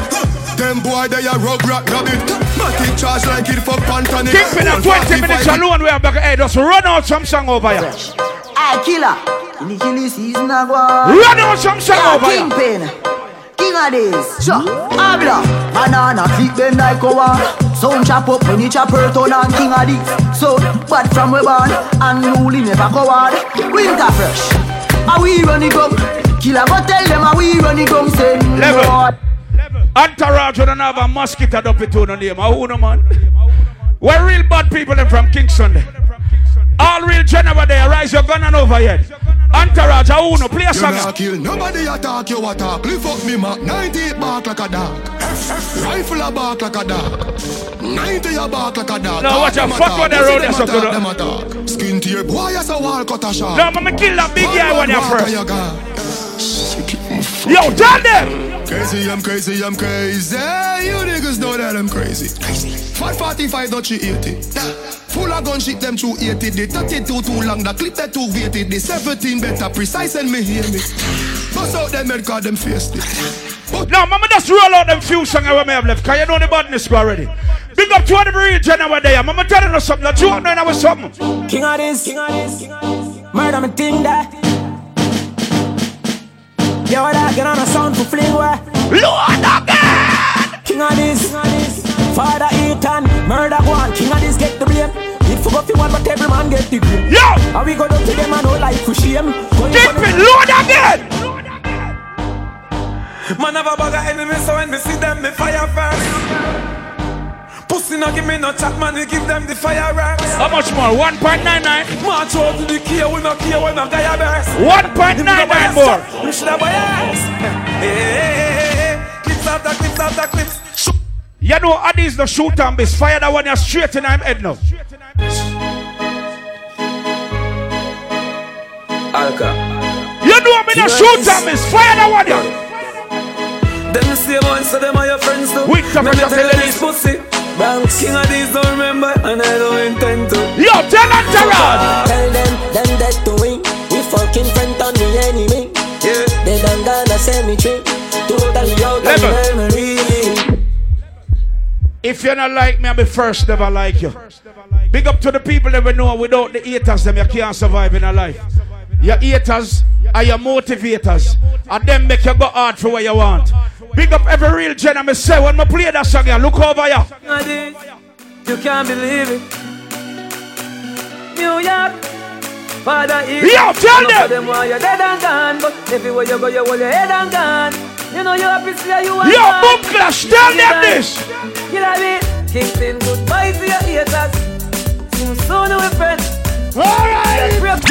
Them boy, they a rug rat rabbit. Matic charge like it for Pantani. Keep in a 20 minutes alone, we are back. Hey, just run out some song over here. Aye, killer. Run out some song over here. Kingpin. King Addies. Sure. Habla. Banana clip them like a sound chop up when you chop her turn on King Addies. So bad from we born, Unruly never go hard. Winter Fresh, are we running gum? Killer go tell them are we running gum? Say level. Entourage don't have a mosquito up it on them. How no man? We're real bad people them from Kingston. All real gen over there. Rise your gun and over here. Entourage, I want to play a song. You not kill nobody, attack you attack. Lift up me mark, 98 bark like a dog. Rifle a bark like a dog. 90 a bark like a dog. No, watch your fuck on the road, that's what you do. Skin to your boy, that's a wall cut a shot. No, mama kill that big guy when you're first. Yo, tell them! Crazy, I'm crazy. You niggas know that I'm crazy. 545, don't you eat it? Full of gun shit, them 280, the 32 too long, the clip that too weighted, the 17 better precise and me hear me. Bust out them head cause them faced it. Now mama just roll out them few songs I may have left, cause you know the badness go already. Big up to all the region over there, mama telling us something, that you know now was something. King Addies, murder me thing that. Yo, that get on a sound for fling where. Lord again! King Addies, Father Eaton, murder one, King Addies get the blame. It forgot you one, but every man get the blame. Yo! And we go down to them and all life for shame. Kingpin, Lord again! Man have a bag of enemies, so when me see them, me fire first. Pussy no give me no chat, man, we give them the fire racks. How much more? 1.99? March out to the key, we no care, we no die best. 1.99 more! We should have buy us. Hey. Clips after clips. You know Addies no shoot and miss. Fire that one you're straight in I'm head now. Alka. You know me no shoot and miss. Fire that one you. Them same ones so them are your friends though. Wait for me to tell you this pussy. King Addies don't remember and I don't intend to. Yo, tell Entourage. Tell them that to win. We fucking friend on the enemy. Yeah. They done gonna send me trick. Totally out of memory. If you're not like me, I'm the first never like you. Big up to the people that we know without the haters, them you can't survive in a life. Your haters are your motivators. And them make you go hard for what you want. Big up every real gen, I say when I play that song here, look over here. You can't believe it. New York, Father East. Yo, tell them why you're dead and gone. But everywhere you go, you hold your head and gone. You know you're happy to you are. Yo, Boom Clash, tell them this. Kill a bit. Kingpin, goodbye to your haters. See you soon, we're friends. Alright.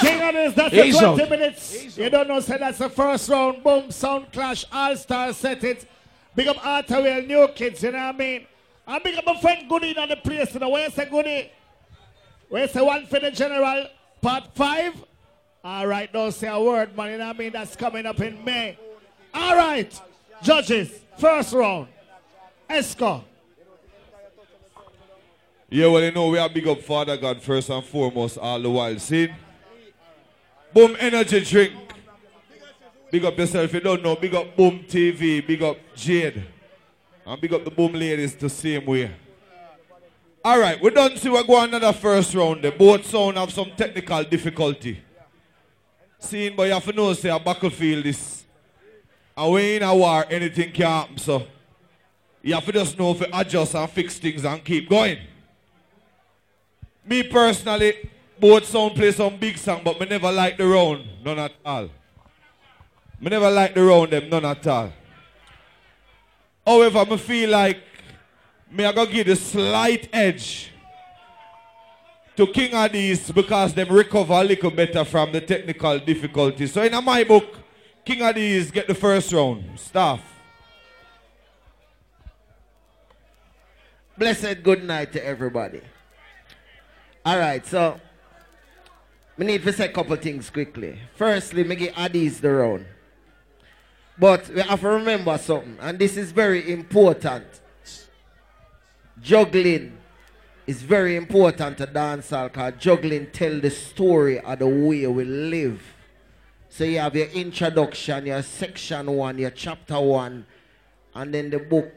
King Addies, that's the 20 out. Minutes. He's you don't know, say that's the first round. Boom, Sound Clash, All-Star set it. Big up Arthur, well, new kids, you know what I mean? And big up my friend Goody on the place. You know, where's the Goody? Where's the one for the general? Part 5. Alright, don't say a word, man. You know what I mean? That's coming up in May. All right, judges, first round. Esco. Yeah, well, you know, we are big up Father God first and foremost, all the while. See? Boom Energy drink. Big up yourself, if you don't know. Big up Boom TV, big up Jade. And big up the Boom ladies the same way. All right, we don't see we're going another first round. The both sound have some technical difficulty. Seeing, but you have to know, say, a battlefield is. And when in a war, anything can happen, so you have to just know if you adjust and fix things and keep going. Me personally, both sound play some big song, but me never like the round, none at all. Me never like the round them, none at all. However, me feel like me I gonna give the slight edge to King Addies because them recover a little better from the technical difficulties. So in my book, King Addies get the first round. Staff. Blessed good night to everybody. Alright, so we need to say a couple things quickly. Firstly, we give Addies the round. But we have to remember something, and this is very important. Juggling is very important to dancehall because juggling tells the story of the way we live. So you have your introduction, your section 1, your chapter 1, and then the book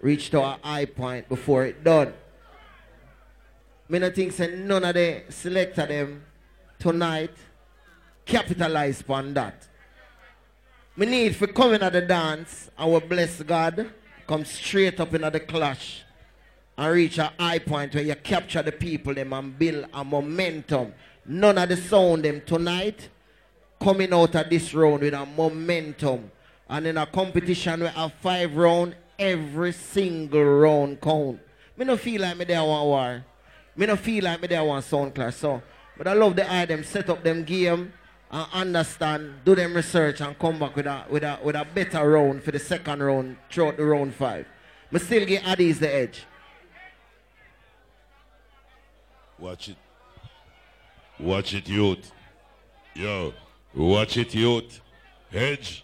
reached to a high point before it done. Me no think say none of the selector them tonight capitalize upon that. Me need for coming at the dance, I will bless God, come straight up into the clash and reach a high point where you capture the people them and build a momentum. None of the sound them tonight coming out of this round with a momentum. And in a competition we have 5 rounds, every single round count. Me no feel like me there want war. Me no feel like me there want sound clash. So, but I love the item, set up them game and understand, do them research and come back with a better round for the second round throughout the round 5. Me still give Addies the edge. Watch it. Watch it, youth. Yo, watch it, youth. Hedge.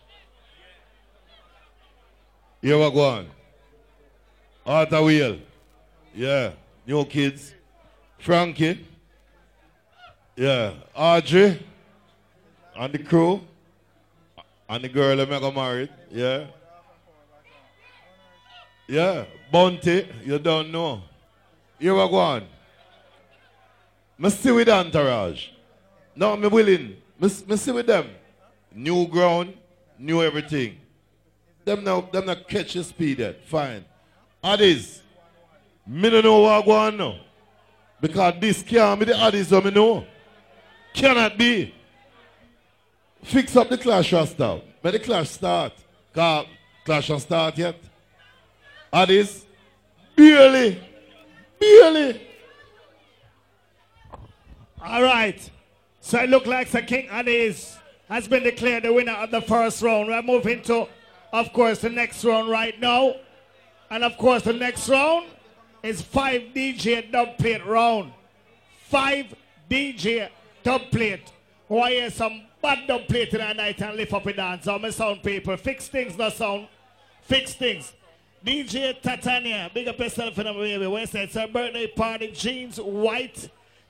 Here we go on. Arthur Wheel. Yeah. New kids. Frankie. Yeah. Audrey. And the crew. And the girl that got married. Yeah. Yeah. Bounty. You don't know. Here we go on. I see with Entourage. No, I'm willing. I see with them. New ground, new everything. Them now catch the speed yet. Fine. Addies. I don't know what I'm going now. Because this can't be the Addies that I know. Cannot be. Fix up the clash roster. Let the clash start. Because clash hasn't started yet. Addies. Barely. All right, so it looks like Sir King Addies has been declared the winner of the first round. We're moving to, of course, the next round right now. And, of course, the next round is 5 DJ dub plate round. 5 DJ dub plate. Why hear some bad dub plate in the night and lift up a dance. I'm a sound people. Fix things, no sound. Fix things. DJ Tatania, big up yourself in the baby. West Side, it's a birthday party.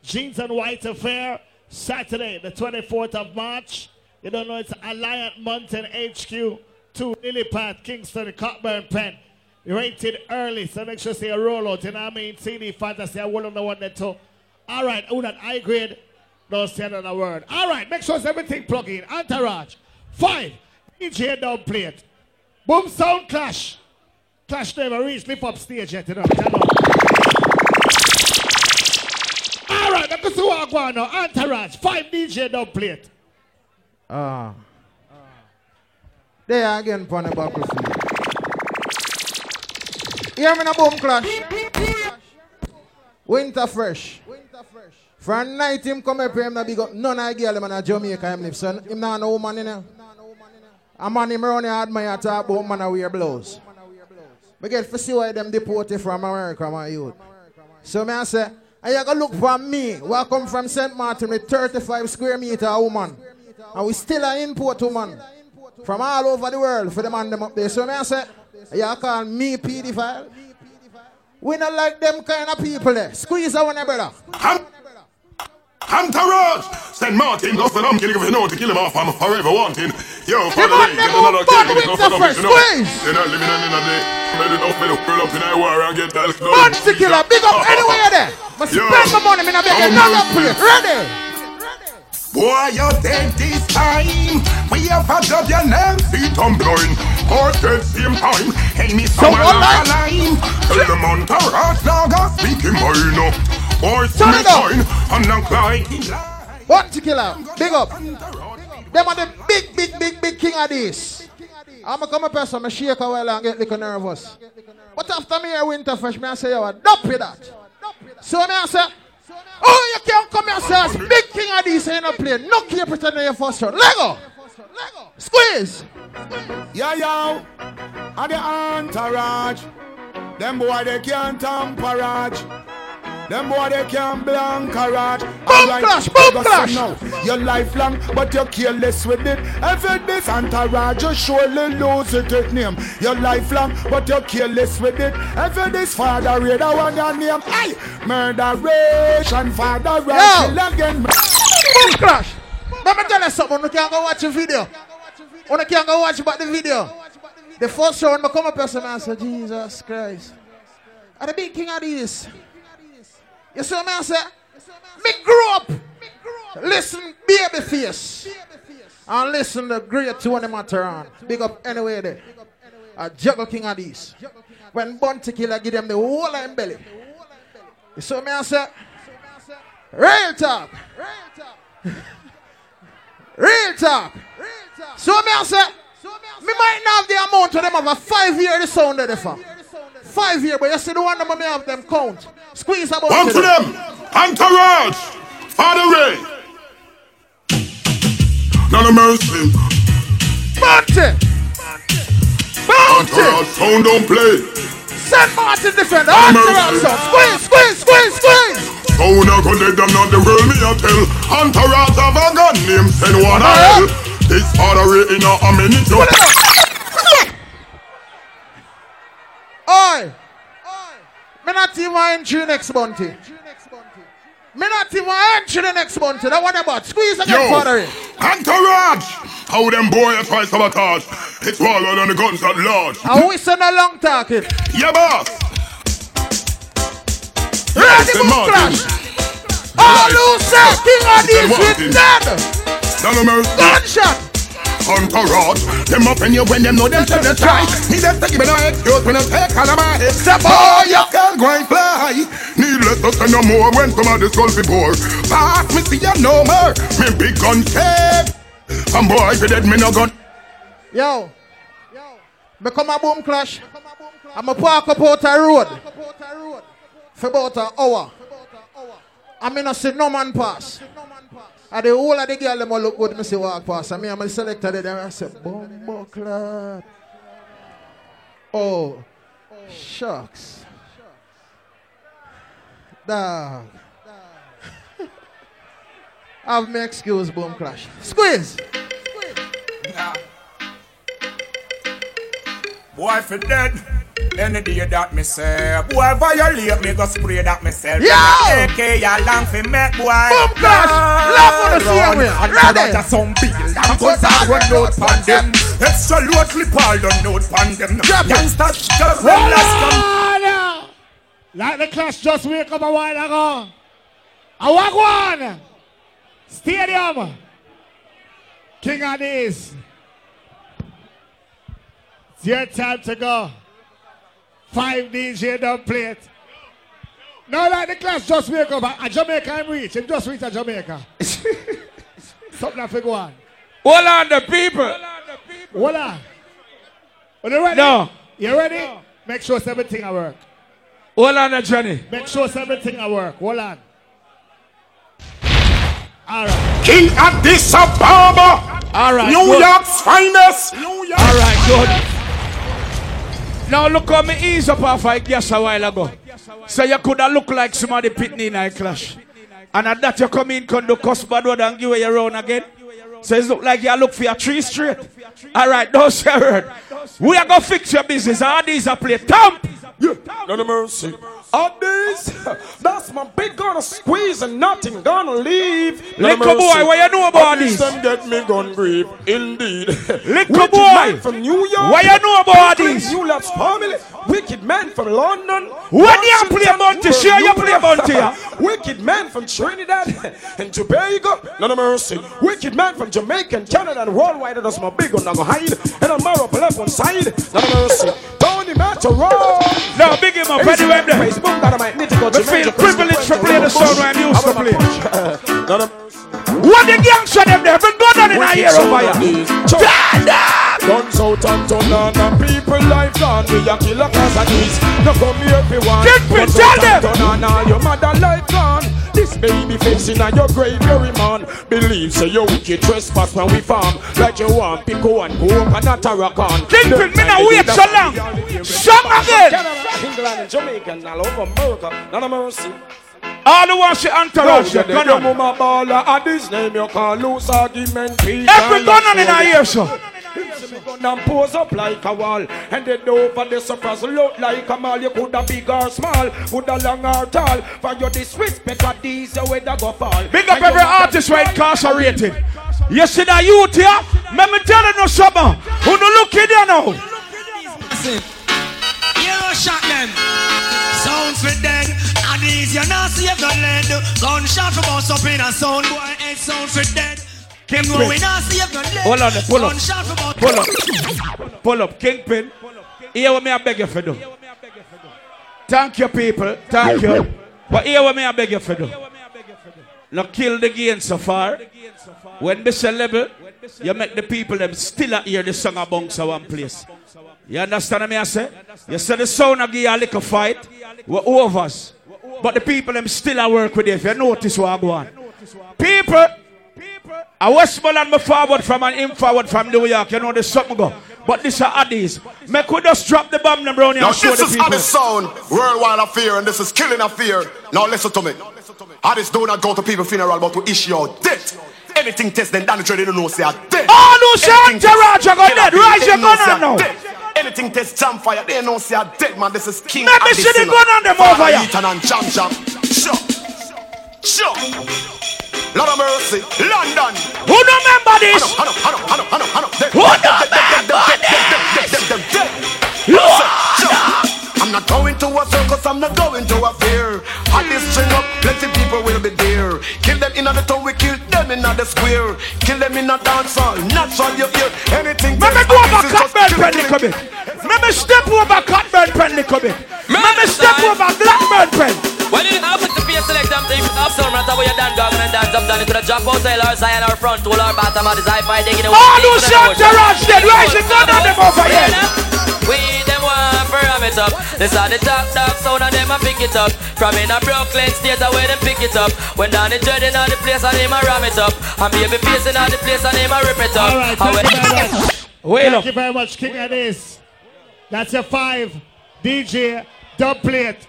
Jeans and White Affair, Saturday, the 24th of March. You don't know, it's Alliant Mountain HQ 2, Lillipath, Kingston, Cockburn Pen. Rated early, so make sure you see a rollout. You know what I mean? CD Fantasy, I will on the one that too. All right, who that I grade, don't say another word. All right, make sure it's everything plugged in. Entourage, 5, DJ down plate. Boom Sound Clash. Clash never reached lift up stage yet, you know. Entourage, 5 DJ dub plate. There again, Pony Buckles. Hear me in a Boom Clash. Winter Fresh. For a night, him come up here, him na big up. None of the girl him in a Jamaica, him live, son. Him na no woman in here. A man him round here admire talk about man a wear blouse. We get to see why them deported from America, my youth. So me I say, and you gotta look for me. We come from Saint Martin with 35 square meter woman. And we still are import woman from all over the world for the man them up there. So I say, you call me pedophile? We not like them kind of people there. Squeeze our brother. Hunter Raj! Saint Martin lost an arm killing with no to kill him off. I'm forever wanting. Yo, Father Ray, get another kill with no for first. Squeeze! They're not living in a day. Made enough men who up in a war and get that. Bounty Killer, big up anywhere there. Must spend my money, man. I beg another plate. Ready? Boy, you take this time. We have a job, your name, feet on blowing. Or at same time. Hey, me, someone like a line. Tell them Hunter Raj, Laga, speaking mine. Or something on the client. Bounty Killer, big up. Them are the big King Addies. I'm a come a person, I shake a while and get little nervous. But after me, a Winter Fresh, I say, you are dumb with that. So I say, oh, you can't come here and say, big King Addies in a play. No care pretend you're first round. Lego! Squeeze! Yo! And the Entourage. Them boy, they can't tamperage. Them boy they can blancarage. Boom clash. Now. Your lifelong, but you're careless with it. Every this Entourage, you surely lose it name. Your lifelong, but you're careless with it. Every this Father Ray, that one your name. Hey, murderation, Father Ray, kill again. Boom Clash. Let me tell you something. You can't go watch the video. You can't go watch back the video. The first round, I come up here and say, Jesus Christ. And the big King Addies. You see what I say? Me grew up. Listen, baby face. And listen to great two of them at around. Big up anyway there. A juggle King Addies. When Bounty Killer give them the whole line belly. You saw me and say, real talk. Real talk. So me and say, me might not have the amount of them have a 5 year the sound of the farm. 5 year, but you see the one number me have them count. Squeeze about one to them. Hunter Raj, Father Ray. None of mercy. Bounty. Bounty. Sound don't play. Saint Martin defend. Hunter Raj, squeeze, squeeze, squeeze, squeeze. Sound I could let them not the real me I tell. Hunter Raj have a gun name. Send one out. This Father Ray in a minute. Oi! Me not even entry next Bounty. Me not even entry the next Bounty. That one about squeeze again, Father Ray. Entourage! How them boys try sabotage? It's Waller and the guns at large. I wish on a long target. Yeah, boss! Ready, Boom Clash! All who say King Addies with dead! Gunshot! Hunter Raj, them up in you when them know them should not try. Needless to give me no excuse when I take all of my head. Step on your girl, go and fly. Needless to say no more when somebody's called before. Pass me see you no more. Me big gun safe. Some boy be dead, me no gun. Yo, me come a Boom Clash. I'm a park up out a road for about an hour. I mean I see no man pass. And the whole of the girl them all look good, me see walk past. And me and my selector there, I said, Bombo Club. Oh, shucks. Dog. Have me excuse, Boom Clash. Squeeze! Nah. Boy, for dead. Any day that me say, boy, violate me, go spray that myself. Yo! AK, you long for me, boy. Boom Clash! Laugh on the same way. Ready? Because I run out on them. Extra load flip all the notes on them. Youngsters, just run last. Like the Clash just wake up a while ago. I walk one. Stadium. King Addies. It's your time to go. 5 DJ don't play it. Now like the Clash just wake up and Jamaica I'm reach. It just reach a Jamaica. Something for go on. Hold on the people. Hold on. Are you ready? No. You ready? No. Make sure everything I work. Hold on the journey. Make sure everything I work. Hold on. Alright. King Addies of Barber. Alright. New York's finest. New York's finest. Alright, good. Now look how me ease up off I guess a while ago. So you could have looked like somebody pitney in a Clash. And at that you come in, come to Cockburn Road and give away your own again. So it look like you look for your tree straight. Alright, don't say a word. We are going to fix your business. Addies are play. Thump! Yeah, no mercy. Addies, that's my big gonna squeeze and nothing gonna leave. Little boy, what you know about Addies? Addies get me gun grief, indeed. Little boy, from New York. What you know about Addies? New York's family. Wicked man from London. What do you play Bounty? Sure you play Bounty. Wicked man from Trinidad and Tobago. No mercy. Wicked man from Jamaica and Canada and worldwide. That's my big one. I'm gonna hide and I'm up left one side. No mercy. Don't imagine wrong. Now big him up anyway. We feel privileged to play the song I'm used to play. What the gangster them there? Been going on in a year over here. Guns out and turn on and people life on. We a killer cause of this. Now come here if you want. Guns out and turn on and your mother life on. This baby face in your graveyard, man. Believe so you wicked trespass when we farm. Like you want, pick one, go up and not a rock on. Kingpin, me no wait so long. Song again. Canada, England and Jamaica and all over America. None of mercy. All the ones she entourage, the gun on. Addies name you call loose argument. Every gun on in our ear, sir. And pose up like a wall, and they know for the surprise look like a mall. You could have big or small, could have long or tall. For your disrespect at these, your way that go fall. Big up every artist right incarcerated. You see that youth here? Let me tell you no summer. Who no look in there now? You shot them. Sounds for dead. Addies, you not see if no lead. Gunshot for boss up in a sound. Go ahead, sound for dead. Kim Lowe, we don't see if no left. Hold on, pull up. Pull up. Pull up. Kingpin. Here what me I beg you for do. Thank you, people. Thank you. But here what me I beg you for do. No kill the game so far. When this a level, you make the people them still hear the song of bounce at one place. You understand what I say? You say the sound of give a little fight. We're overs. But the people them still a work with it. If you notice what I go on. People, I was small and forward from and in forward from New York. You know there's something go. But this are Addies. Me could just drop the bomb them round here and show the people. Now this is Addies sound. Worldwide affair and this is killing affair. Now listen to me. Addies do not go to people's funeral but to issue your death. Anything test them damage they don't know say are dead. All who say Entourage are going dead. Rise your gun on now. Anything test jam fire they don't say are dead, man. This is King Addies. Maybe she didn't go on them over here. And jam. Sure. Sure. Lord of mercy, London. Who don't remember this? I know. Who don't remember this? I'm not going to a circus, I'm not going to a fair. At this string up, plenty people will be there. Kill them in the town, we kill them in the square. Kill them in the dance hall, natural you hear. Anything that is just killing. Remember step over Cockburn Pen, Nicobit. Remember step over Blackburn Pen. When you have to be a select them, if you have some matter where you done government and dance up, done it to the jump out, tail or side or front, tool or bottom or the side by digging away. All who shot the rush, dead rising, none of them over here. We them one for a it up. This are the top dog, sound of them I pick it up. From in a Brooklyn state away them pick it up. When down the dreading on the place I name I ram it up. And baby facing on the place I name I rip it up. Alright, thank you very much, King Addies. That's your five. DJ, dub plate.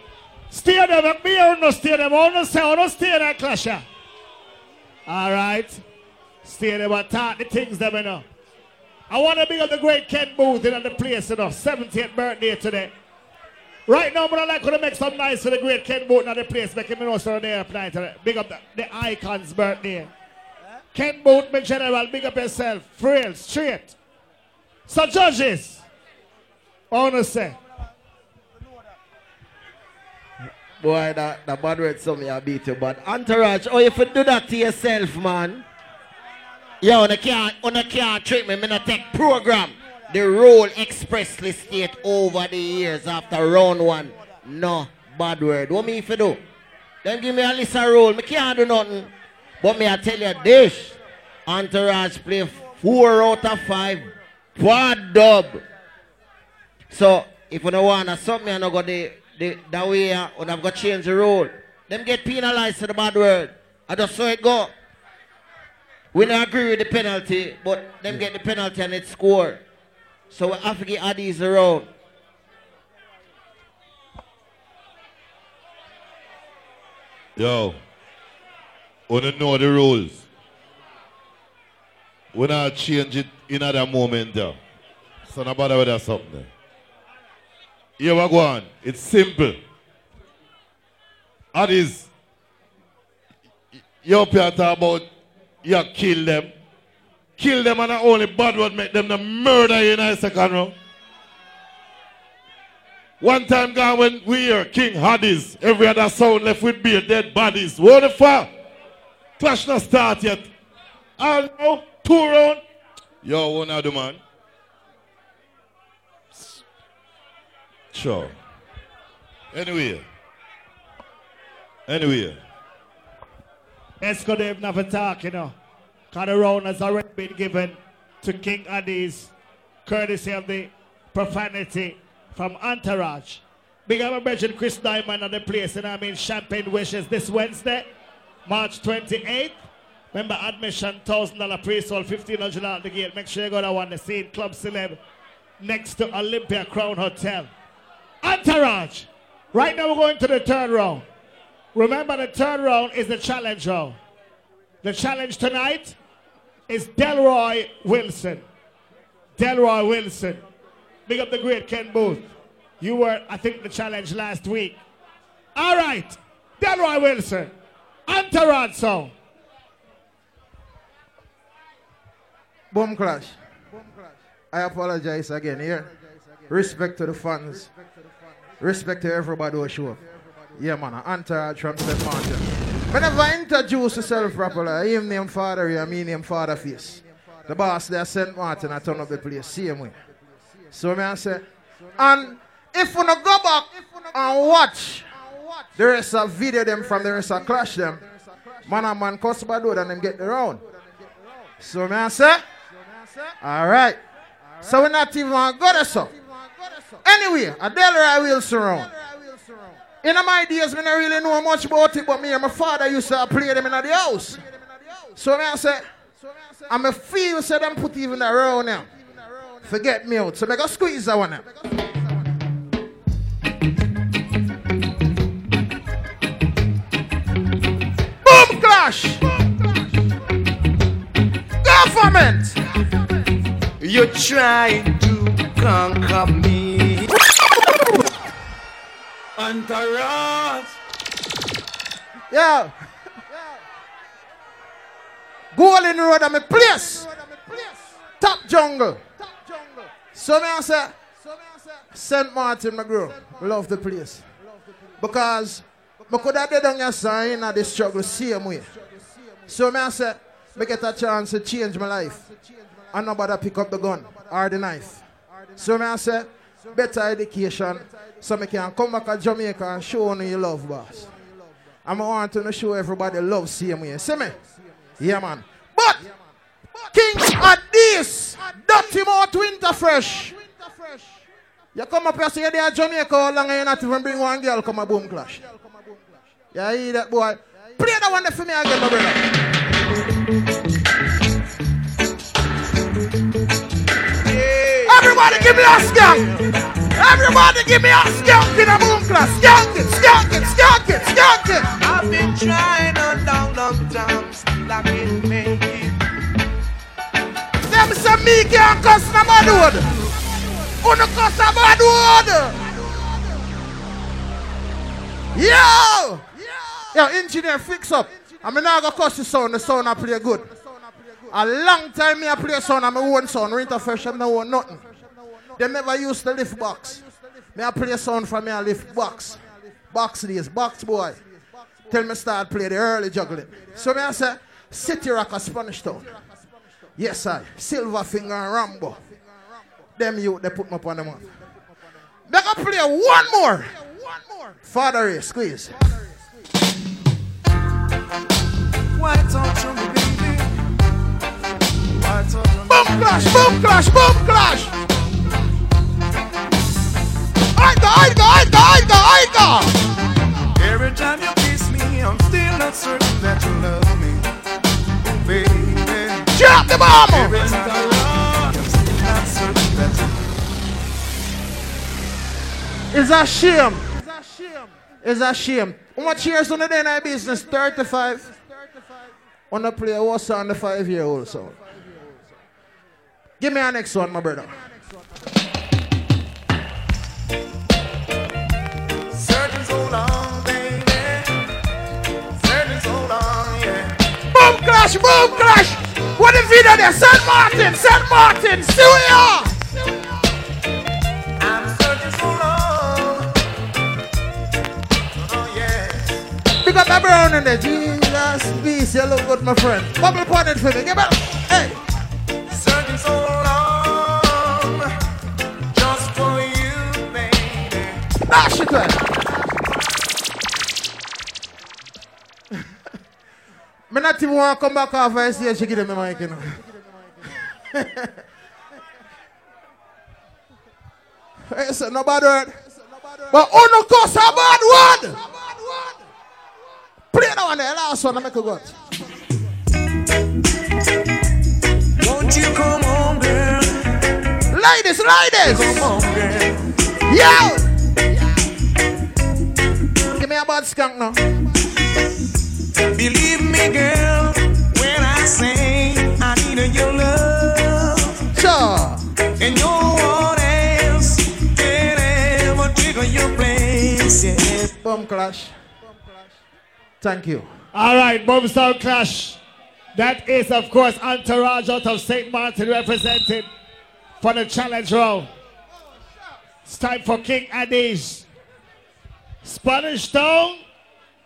Steer them at me or no steer them, or no say, or no steer that clasher. Alright. Steer them at the things them enough. I want to big up the great Ken Boothe in the place enough. 70th birthday today. Right now, I'm going to like to make some nice for the great Ken Boothe in the place, making me know so they apply today. Big up the icon's birthday. Huh? Ken Boothe, my general, big up yourself. Frail, straight. So judges, or no say. Boy, that bad word saw me, I beat you, but Entourage, oh, if you do that to yourself, man. Yeah, on the can't trick me, I'm gonna take program. The rule expressly state over the years after round one. No, bad word. What me if you do? Then give me a list of rule. I can't do nothing. But me I tell you this. Entourage play 4 out of 5. Bad dub. So, if you don't want to something, I don't go there. That way, when I've got to change the rule, them get penalized for the bad word. I just saw it go. We don't agree with the penalty, but them get the penalty and it score. So we have to get Addies around. Yo, we don't know the rules. We don't change it in another moment. Though. So no bother with that something. Here we go on. It's simple. Addies, you up here talk about you kill them. Kill them and the only bad word make them the murder you in a second round. One time gone when we hear King Addies, every other sound left with be dead bodies. What the fuck? Clash not start yet. I know, 2 rounds. Yo, what now do, man? Sure. Anyway. Esco, they've never talked, you know. Because the round has already been given to King Addies, courtesy of the profanity from Entourage. Big up my brethren, Chris Diamond on the place, you know what I mean? Champagne wishes this Wednesday, March 28th. Remember, admission, $1,000 pre-sold, $1,500 out the gate. Make sure you go to one, the scene, Club Celeb, next to Olympia Crown Hotel. Entourage. Right now we're going to the 3rd round. Remember the 3rd round is the challenge round. The challenge tonight is Delroy Wilson. Delroy Wilson. Big up the great Ken Boothe. You were, I think, the challenge last week. All right. Delroy Wilson. Entourage song. Boom Clash. I apologize again here. Respect to the fans. Respect to everybody who show up. Yeah, man. Entourage from Saint Martin. Whenever I introduce yourself properly, him name Father Ray, I mean name Father Face. The boss there, Saint Martin, I turn up the place, same way. So I say, and if we no go back and watch the rest of video them from the rest of clash them, man and man cuss by door and them get the round. So I say, alright. So we not even going to go there, so. Anyway, a Delroy Wilson round. In my days, I don't really know much about it, but me and my father used to play them in the house. So I say, and I feel so them put even the round now. Forget me out. So I go squeeze that one now. Boom Clash! Government! You try to conquer me. Entourage! Yeah! Goal in the road I'm a place! Top jungle! So I say, Saint Martin, my girl, love the place. Because I could have done your sign and the struggle same way. So I say, I get a chance to change my life. And nobody pick up the gun or the knife. So I say, better education so I can come back to Jamaica and show you love, boss. And I want to show everybody love same way. See me? Yeah, man. But King Addies, dirty mouth Winter Fresh. You come up here say they are Jamaica, how long you not even bring one girl come a Boom Clash? Yeah, hear that boy? Play that one for me again, my brother. Yeah. Everybody give me a skank. Everybody give me a skank in a Boom Clash. Skank it, skank it, skank it, skank it. I've been trying a long time, still I can't make it. Them say me can't cuss no bad word. Gonna cuss a bad word. Yo! Yo, engineer, fix up. I'm not gonna cuss the sound I play good. A long time me I play sound, I'm my own sound. Winter Fresh, I'm not own nothing. They never used the lift box. Me I play sound for me a lift box. Box these, box boy. Tell me start play the early juggling. So me I say, City Rock a Spanish Town. Yes, sir. Silverfinger and Rambo. Them youth, they put me up on the map. They can play one more. Father Ray, squeeze. Why talk to me, baby? Why talk to me? Boom Clash, Boom Clash, Boom Clash. I go. Every time you kiss me, I'm still not certain that you love me. Baby. Drop the bomb! It's a shame. It's a shame. How much years on the day in our business? 35. On the play, what's on the 5-year-old sound? Give me our next one, my brother. Searching so long, baby. Searching so long, yeah. Boom Clash! Boom Clash! What the video there? Saint Martin, see we are. I'm searching so long. Oh yeah. Pick up my brown in there. Jesus, peace, you look good, my friend. Bubble pointed for me. Get back. Hey. Searching so long, just for you, baby. Dash it, man. I'm not even want to come back off and say she give me mic, you know. It's a no bad word. But no cuss a bad word. Play that one there, last one, I make a go. Won't you come home, girl? Ladies. Come on, girl. Yo! Give me a bad skunk now. Believe me, girl, when I say I need your love. Sure. And no one else can ever trigger your place. Yeah. Boom Clash. Thank you. All right, Boom Clash. That is, of course, Entourage out of St. Martin represented for the challenge round. It's time for King Addies. Spanish Town.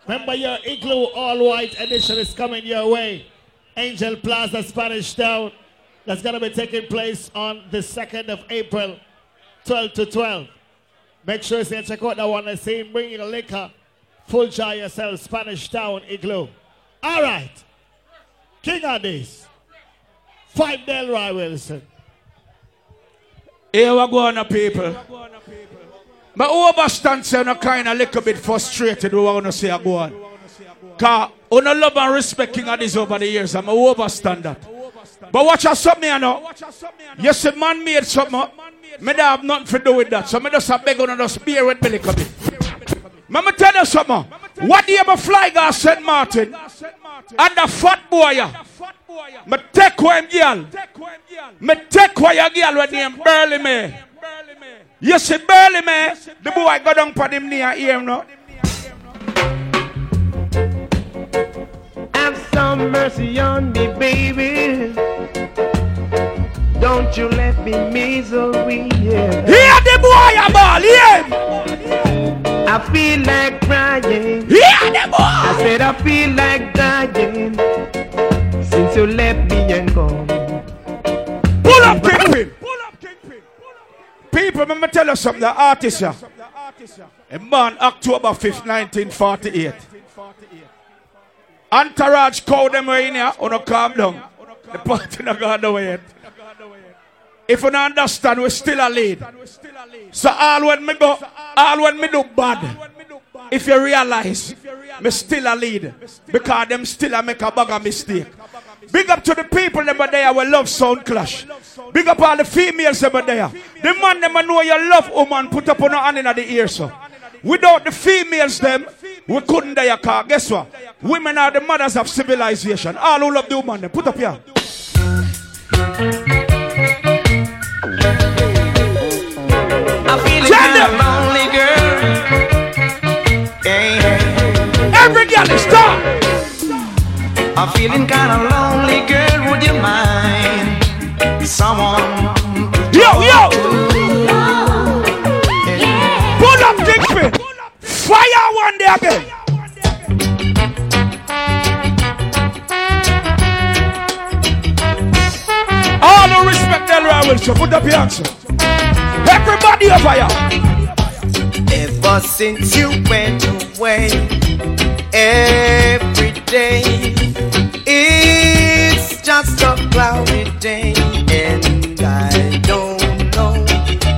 Remember your Igloo all-white edition is coming your way. Angel Plaza, Spanish Town. That's going to be taking place on the 2nd of April, 12 to 12. Make sure you check out that one and see him bring you the liquor. Full jar yourself, Spanish Town, Igloo. All right. King Addies. 5 Delroy Wilson. Here we go on, people. My overstand say I'm kind of a little bit frustrated with what I want to say. Because I love and respect King Addies over the years. I'm overstand that. But watch out something, you know. Yes, a man made something. I don't have nothing to do with that. So I just beg on us beer with me a little bit. Let me tell you something. What do you have a fly guy Saint Martin? And the fat boy. Me take away girl. Me take away a girl with name Burley May. You see Burley May, the boy go down for him near here now. Have some mercy on me, baby. Don't you let me misery. Yeah. Hear the boy ball, yeah. I feel like crying. Hear the boy. I said I feel like dying since you left me and gone. Pull up, Kingpin. People, remember tell us something. The artist, yeah. A man, October 5th, 1948. Entourage called them in here. On a calm down. The party not gone away yet. If you don't understand, we still a lead. So all when me do bad, if you realize, me still a lead. Because them still a make a bag of mistake. Big up to the people them there we love Sound Clash. Big up all the females them there. The man them know you love woman put up on her hand in the ear, so. Without the females them, we couldn't die a car. Guess what? Women are the mothers of civilization. All who love the woman them. Put up here. I'm feeling lonely, girl. Yeah. Every girl is done. I'm feeling kind of lonely, girl. Would you mind someone? Yo. Yeah. Pull up, Kingpin. Fire one day again. All the respect, Delroy Wilson. Put up your answer. Everybody over here. Ever since you went away, every day it's just a cloudy day, and I don't know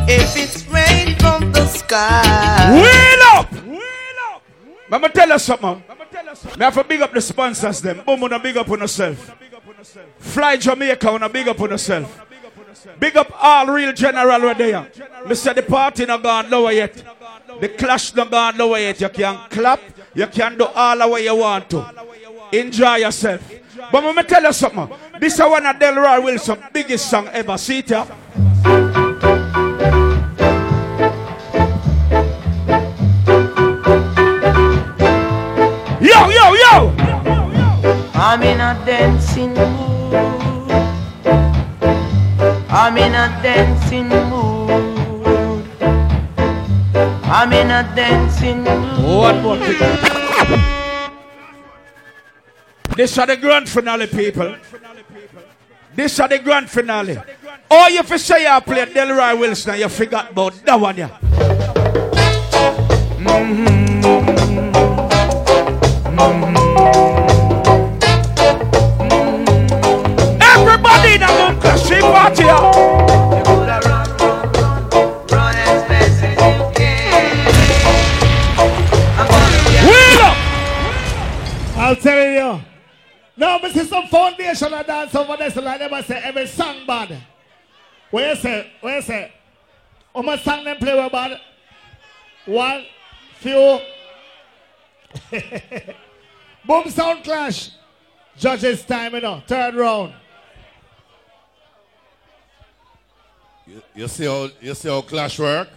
if it's rain from the sky. Wheel up! Mama tell us something. I have to big up the sponsors them. Boom, wanna big up on yourself. Fly Jamaica, wanna big up on yourself. Big up all real general over there. Me say the party not gone lower yet. The clash not gone lower yet. You can clap. You can do all the way you want to. Enjoy yourself. But let me tell you something. This is one of Delroy Wilson's biggest song ever. See it here. Yo! I'm in a dancing mood. I'm in a dancing mood. I'm in a dancing mood. One more thing. This are the grand finale, people. This are the grand finale. Oh, if you say you play Delroy Wilson, you forgot about that one, yeah. Everybody in the room can see party out. You could have run as fast as you can. Wheel up! I'll tell you. Now, this is some foundation of dance over there. So like them I say, every song bad. Where you say? How much song them play were bad? One, few. Boom Sound Clash. Judges time, you know. Third round. You see how clash work?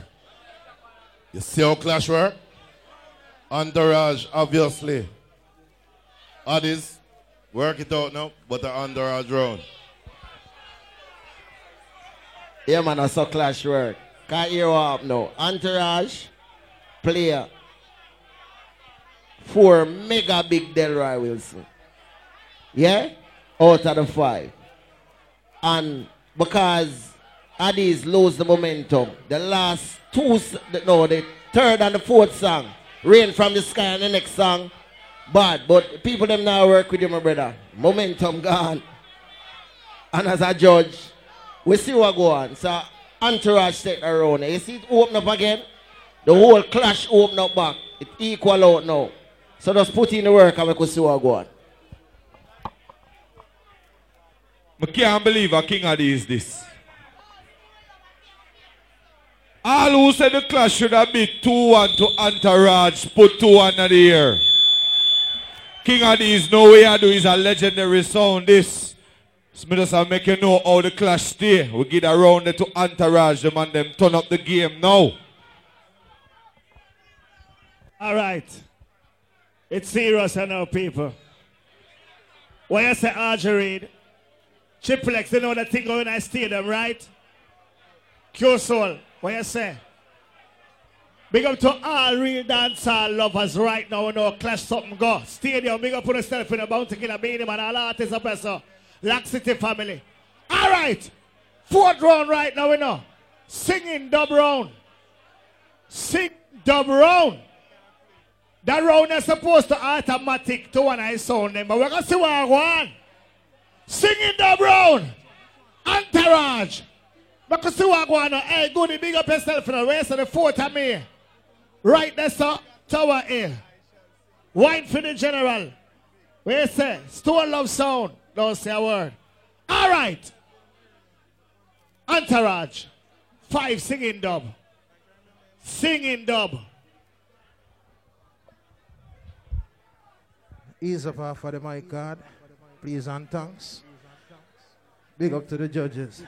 You see how clash work? Entourage, obviously. Addies, work it out now, but the Entourage round. Yeah, man, I saw clash work. Can't hear what up now. Entourage, player. 4 mega big Delroy Wilson. Yeah? Out of the 5. And because Addies lose the momentum, the last two, no, the third and the fourth song, Rain from the Sky and the next song, bad. But people them now work with you, my brother. Momentum gone. And as a judge, we see what go on. So Entourage take around. You see it open up again? The whole clash open up back. It equal out now. So just put in the work and we could see what go on. I can't believe a King Addies is this. All who said the clash should have been 2-1 to Entourage, put 2-1 at the air. King Addies, no way I do, is a legendary sound this. So I just make you know how the clash stay. We get around it to Entourage, them and them turn up the game now. Alright. It's serious now, people. When you say Argerade, Triple X, you know the thing going on in the stadium, right? Q Soul, what you say? Big up to all real dancehall lovers right now, you know, clash something go. Stadium, big up on yourself in the Bounty Killer, Beanie Man, all artists up there, so. Lock City family. All right. 4th round right now, you know. Singing dub round. Sing dub round. That round is supposed to automatic to one I sound them, but we're going to see what I want. Singing dub round. Entourage. But you see what I want. Hey, Goody, big up yourself for the rest of the 4th of May. Right there, sir. Tower here. Wine for the general. Where you say? Stone Love Sound. Don't say a word. All right. Entourage. 5 singing dub. Singing dub. Ease up off of the mic guard. Please and thanks. Big up to the judges.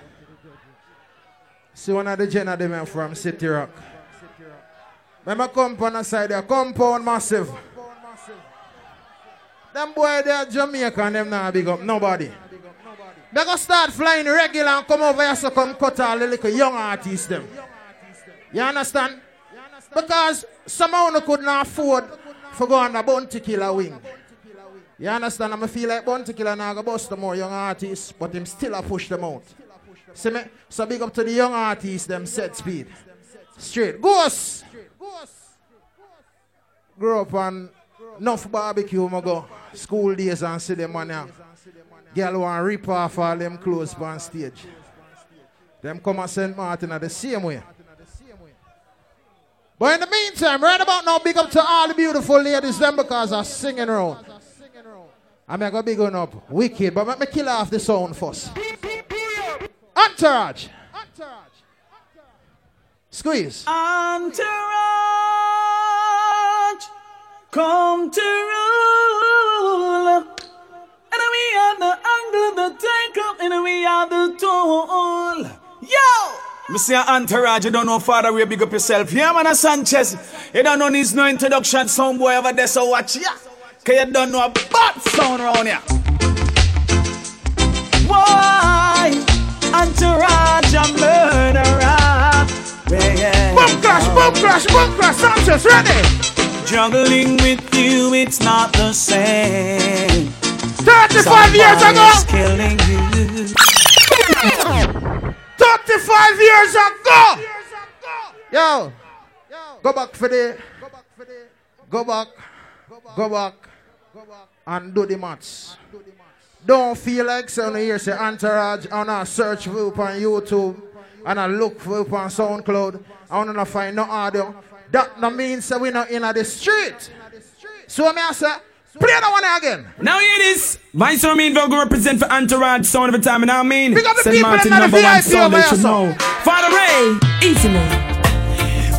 See one of the gentlemen from City Rock. Remember compound side there. Compound massive. Them boy they are Jamaica and them now big up nobody. They gonna start flying regular and come over here so come cut all the little young artists them. You understand? Because somehow no could not afford for going to Bounty Killer wing. You understand? I feel like Bounty Killer now go bust the more young artists, but him still a push them out. See me? So big up to the young artists them set speed. Straight. Ghost! Grow up and enough barbecue, I go school days and see them on now. Girl want rip off all them clothes on stage. Them come at Saint Martin at the same way. But in the meantime, right about now, big up to all the beautiful ladies them because I'm singing round. I'm going to big one up. Wicked, but let me kill off the sound first. Entourage. Squeeze. Entourage. Come to rule. And we are the angle, the tangle, and we are the tool. Yo! Me say Entourage, you don't know Father Ray, big up yourself. Yeah, man, Sanchez. You don't know needs no introduction, some boy over there, so watch ya. Cause you don't know a bad sound around here. Why? Entourage, a murderer. Yeah. Boom Clash, Boom Clash, Boom Clash, Sanchez, ready? Juggling with you, it's not the same. 35 years ago! Killing you. 35 years ago! Yo! Go back for the... Go back. Go back. And do the maths. Don't feel like someone here say Entourage on a search for up on YouTube and a look for up on SoundCloud. I want to find no audio. That no means that we're not in the street. So I say, play that one again. Now here it is. My son Romain Virgo represent for Entourage sound of a time. And I mean, Saint Martin number one song they should know. Father Ray, easily.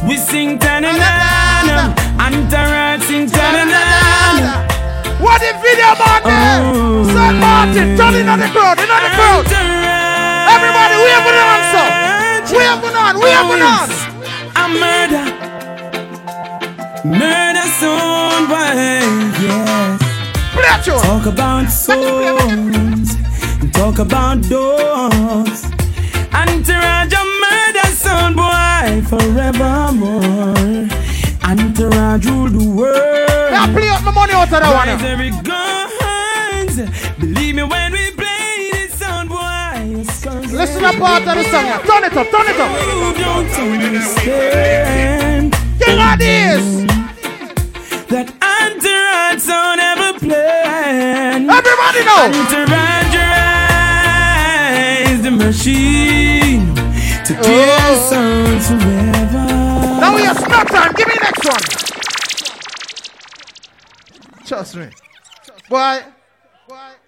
We sing ta-na-na-na. Entourage sing ta-na-na-na. What the video about there? Saint Martin, turn in on the crowd, in on the crowd. Everybody, we have an answer. We have an answer. We have an answer. A murder. Murder sound, yes. Talk about souls, talk about doors. Entourage a murder sound, boy, forevermore. Entourage rule the world. out of that one. Believe me when we play this sound, boy. Listen to part of the song. Turn it up, turn it up. King Addies. That Entourage don't ever play. Everybody know. Entourage is the machine to kill sounds forever. Now we have snap time. Give me the next one. Trust me. Why?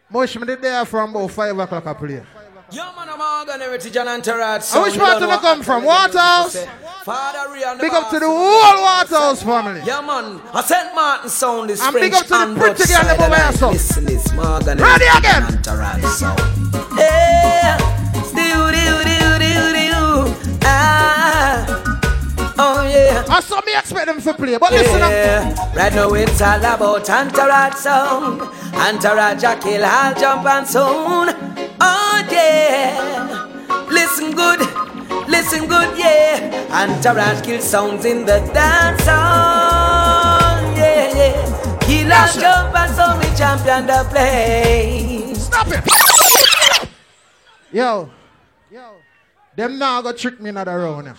Mush me there from about 5 o'clock I play. Yo, man, I'm all going to John Entourage. And which part do you come from? Waterhouse? Father Ray and big up to the whole Waterhouse family. Yeah, man. A Saint Martin sound is French. And big up to the pretty girl in the West. Listen, this Morgan. Ready again. Hey, do. Ah. Oh yeah. I saw me expect them to play, but listen up. Right now it's all about Entourage sound. Entourage a kill, I'll jump and soon. Oh yeah. Listen good, yeah. Entourage kill sounds in the dance song. Yeah, yeah. Kill and jump and sound, we champion the play. Stop it. Yo. Them now go trick me another round now.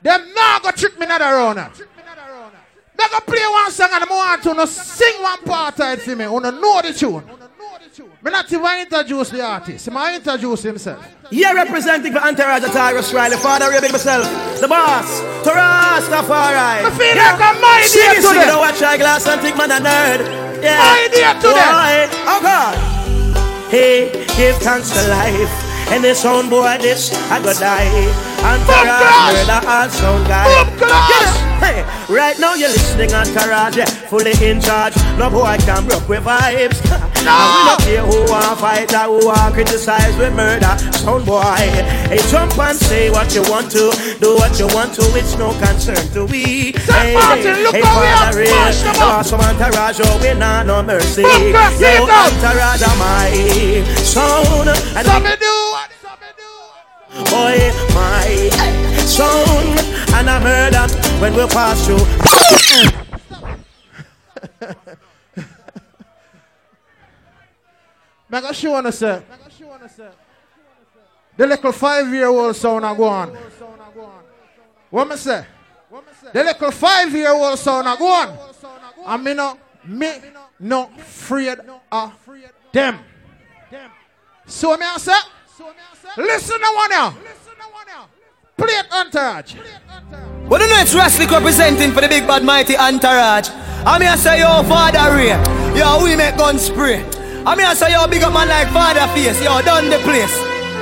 Them now go trick me another rounder. They go play one song and I want to sing one part of it for me. I want to know the tune. I'm not even introduce the artist. I introduce himself. Yeah, representing for Entourage the Tyrus Riley, Father Ray, myself, the boss, Taras, Tafari. I feel like I'm my idea today. You know what, try glass and think man a nerd. Yeah. My idea today. Oh God. Hey, give thanks to life. And this sound boy, this I go die. Entourage, we're the all sound guy. Yes. Hey, right now you're listening Entourage, yeah. Fully in charge. No boy can broke with vibes. No. And we don't care who want fight or who want criticize. We murder sound boy. Hey, jump and say what you want to, do what you want to. It's no concern to we. Hey, Martin, look how we are pushed them up. Awesome Entourage, oh, we not no mercy. Yo, Entourage, am I sound? And somebody do. Boy, my sound and I heard that when we pass through. Make a show on us, sir. The little 5-year-old sound I go on. Woman say, the little 5-year-old sound I go on. And me no afraid of them. So me answer. Listen to one now. Play it, Entourage. But you know it's Raslick representing for the big bad mighty Entourage. I mean I say yo Father Ray. Yo we make gun spray. I mean I say yo big up man like Father Face. Yo done the place.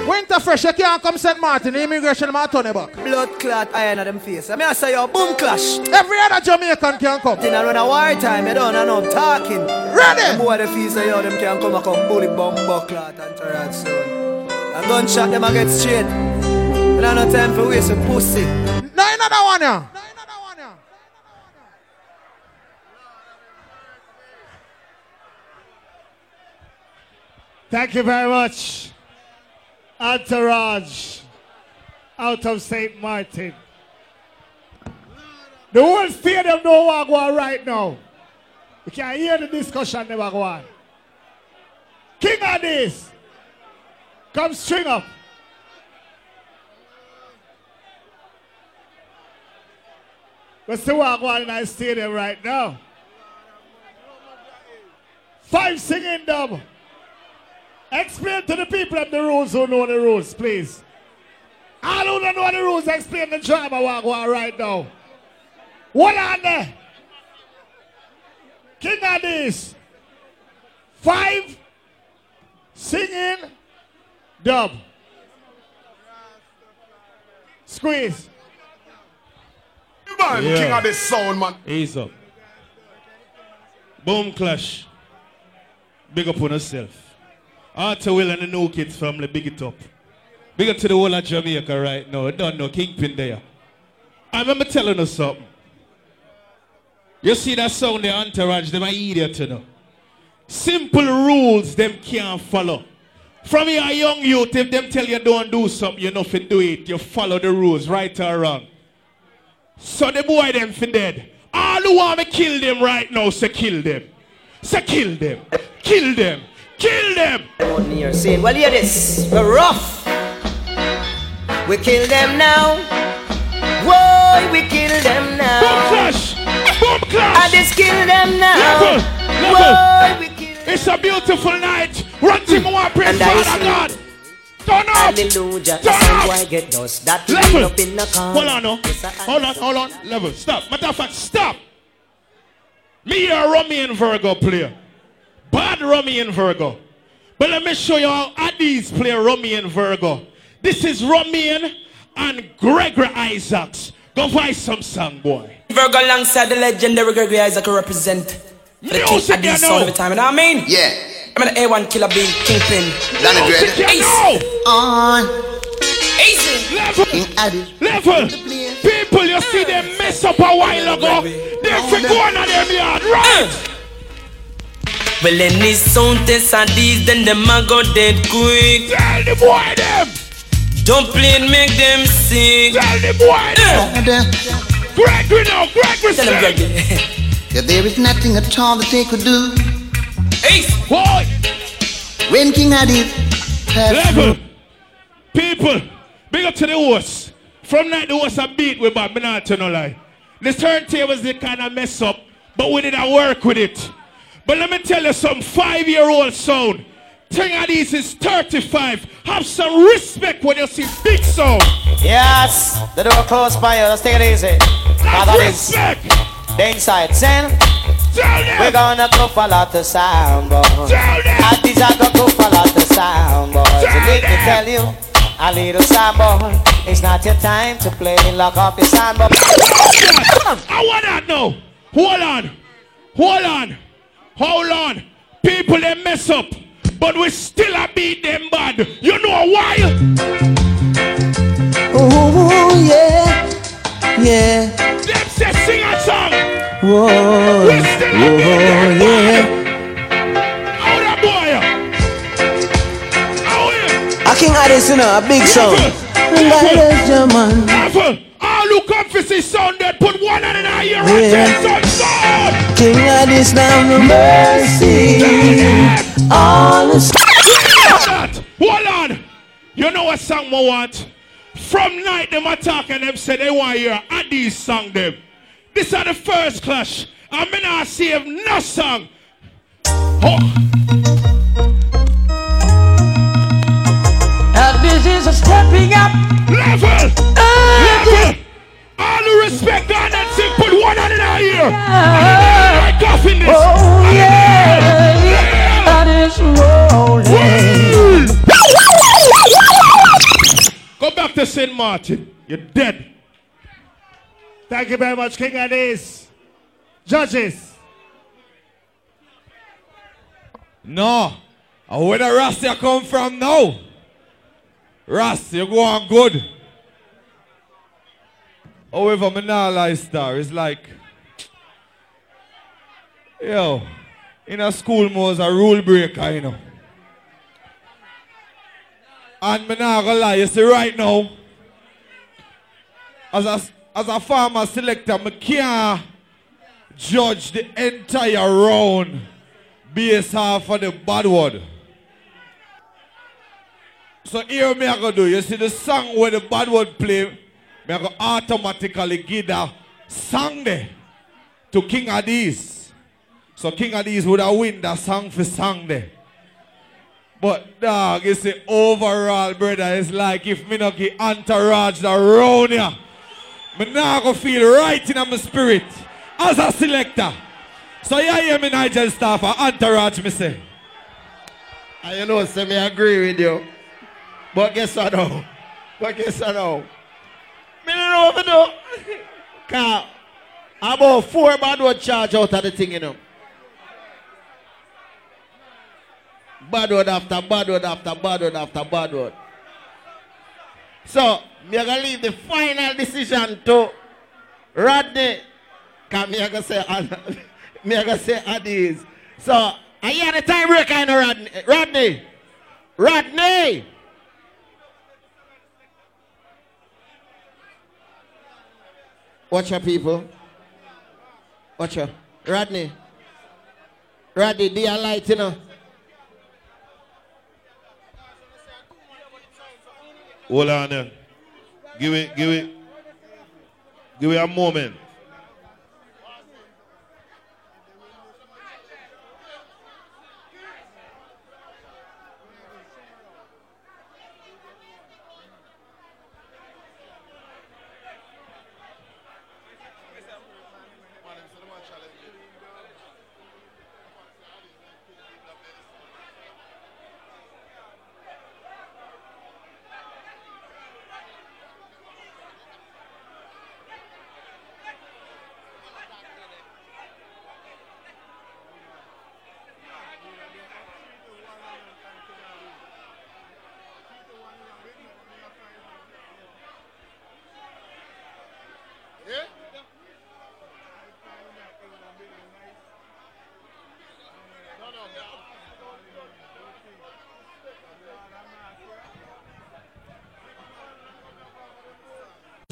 Winter Fresh, you can't come Saint Martin. The immigration man turn it back. Blood clot iron at them face. I mean I say yo Boom Clash. Every other Jamaican can come. Then I run a war time. You don't know I'm talking. Ready. Boy the face say yo them can come and come bully bombo clot Entourage soon. A gunshot them I get straight. But I no time for waste of pussy. No, another one now. Thank you very much. Entourage out of Saint Martin. The whole stadium know what go on right now. You can hear the discussion never go on. King Addies. Come string up. But still walk one in our stadium right now. 5 singing dub. Explain to the people of the rules who know the rules, please. All who don't know the rules, explain the drama walk one right now. What are they? King Addies. 5 singing dub. Squeeze. Man, yeah. King of this sound, man. Ease up. Boom Clash. Big up on yourself. Arthur Will and the new kids family, big it up. Big up to the whole of Jamaica right now. I don't know, Kingpin there. I remember telling us something. You see that sound, the Entourage, them are idiot, you know. Simple rules, them can't follow. From your young youth, if them tell you don't do something, you nothing do it. You follow the rules, right or wrong. So the boy them for dead. All who want to kill them right now, say kill them. Say kill them. Kill them. Kill them. What me are saying? Well, hear this. We're rough. We kill them now. Whoa, we kill them now. Boom clash. Boom clash. I just kill them now. Level. Level. Whoa, we kill them. It's a beautiful night. Run to more praise Father God. Turn up! Hallelujah. Turn up! I get dust. That level! Up in the hold on, no. Yes, hold on. Level, stop. Matter of fact, stop! Me a Romain Virgo player. Bad Romain Virgo. But let me show you how Addies play Romain Virgo. This is Romain and Gregory Isaacs. Go buy some song, boy. Virgo alongside the legendary Gregory Isaacs represent the King Addies all the time, you know what I mean? Yeah. I'm an A1 killer being Kingpin. Lana Dread. Ace. On. Ace. Level. Level. People, you see them mess up a while ago. They're going on their yard, right? Well, in this sound test and these, then the man go dead quick. Tell the boy them. Don't play and make them sick. Tell the boy them. Gregory now, Gregory tell them, Gregory. There is nothing at all that they could do. Ace! Boy! When King Addies level! People! Big up to the horse! From night the horse a beat with Bob, not to no lie. The turntables they kind of mess up, but we didn't work with it. But let me tell you some 5-year-old sound. King Addies is 35. Have some respect when you see big sound. Yes! The door closed by you, let's take it easy. Have respect! The inside, send. We're gonna go for a lot of sound, boys. Addies are gonna go for a lot of sound, boys. Let me tell you, a little sound, boy. It's not your time to play. Lock up your sound, boy. I want that now. Hold on. People, they mess up. But we still a beat them bad. You know why? Oh, yeah. Yeah. Them say sing a song. Whoa, whoa, yeah. How that boy? How him? I King Addies, you know, a big song. Level. All who come for this sound, they put one hand in a ear and ten sound. King Addies, now the mercy. All the stuff. Hold on. You know what song we want? From night, them attack and them say they want to hear Addies song them. This are the first clash. I'm in our save no song. Oh. This is a stepping up. Level. Level. All the respect on that thing. Put one hand in our ear. I like off in this. Oh, yeah. That is rolling. Go back to Saint Martin. You're dead. Thank you very much, King Addies. Judges. No. Where the Ras you come from now? Ras, you go on good. However, my lie star is like, yo, in a school more is a rule breaker, you know. And I'm not gonna lie, you see right now, as a farmer selector, I can't judge the entire round based off of the bad word. So here me I go do. You see the song where the bad word play, me I go automatically give the song there to King Addies. So King Addies would have win that song for song there. But dog, you see overall, brother, it's like if me not give Entourage the round here. I now go feel right in my spirit as a selector. So you hear me, Nigel Staffer, Entourage, me say. And you know, say, me agree with you. But guess what now? Me don't know what to do. Because about 4 bad word charge out of the thing, you know. Bad word after bad word after bad word after bad word. So, me are gonna leave the final decision to Rodney. Cause me are gonna say, Addies. So, I hear the time break, I know Rodney. Watch your people. Watcha. Rodney. Rodney, do you light, you know? Hold on there. Give it a moment.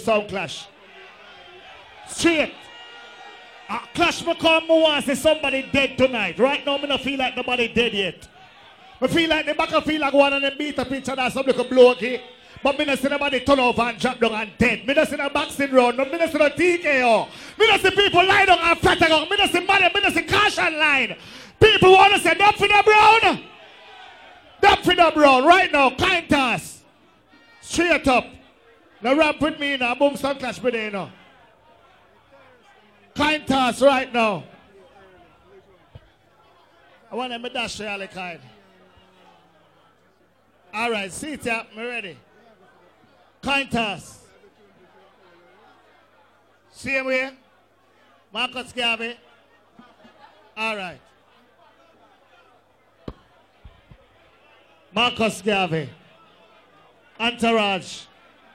Sound clash. Straight. Clash me come me want say somebody dead tonight. Right now, me don't feel like nobody dead yet. Me feel like the back of feel like one of them beat up each other, some little blow okay. But me don't see nobody turn over and drop down and dead. Me don't see no boxing round. Me don't see no TKO. Me don't see people lie down and flat down. Me don't see money. Me don't see cash online. People want to say, dump for the brown. Dump for the brown. Right now, kind toss. Straight up. Now rap with me now, boom, sound clash with me you now. Kind toss right now. I want them to dash for all kind. All right, see it up, I'm ready. Kind toss. Same way. Marcus Garvey. All right. Marcus Garvey. Entourage.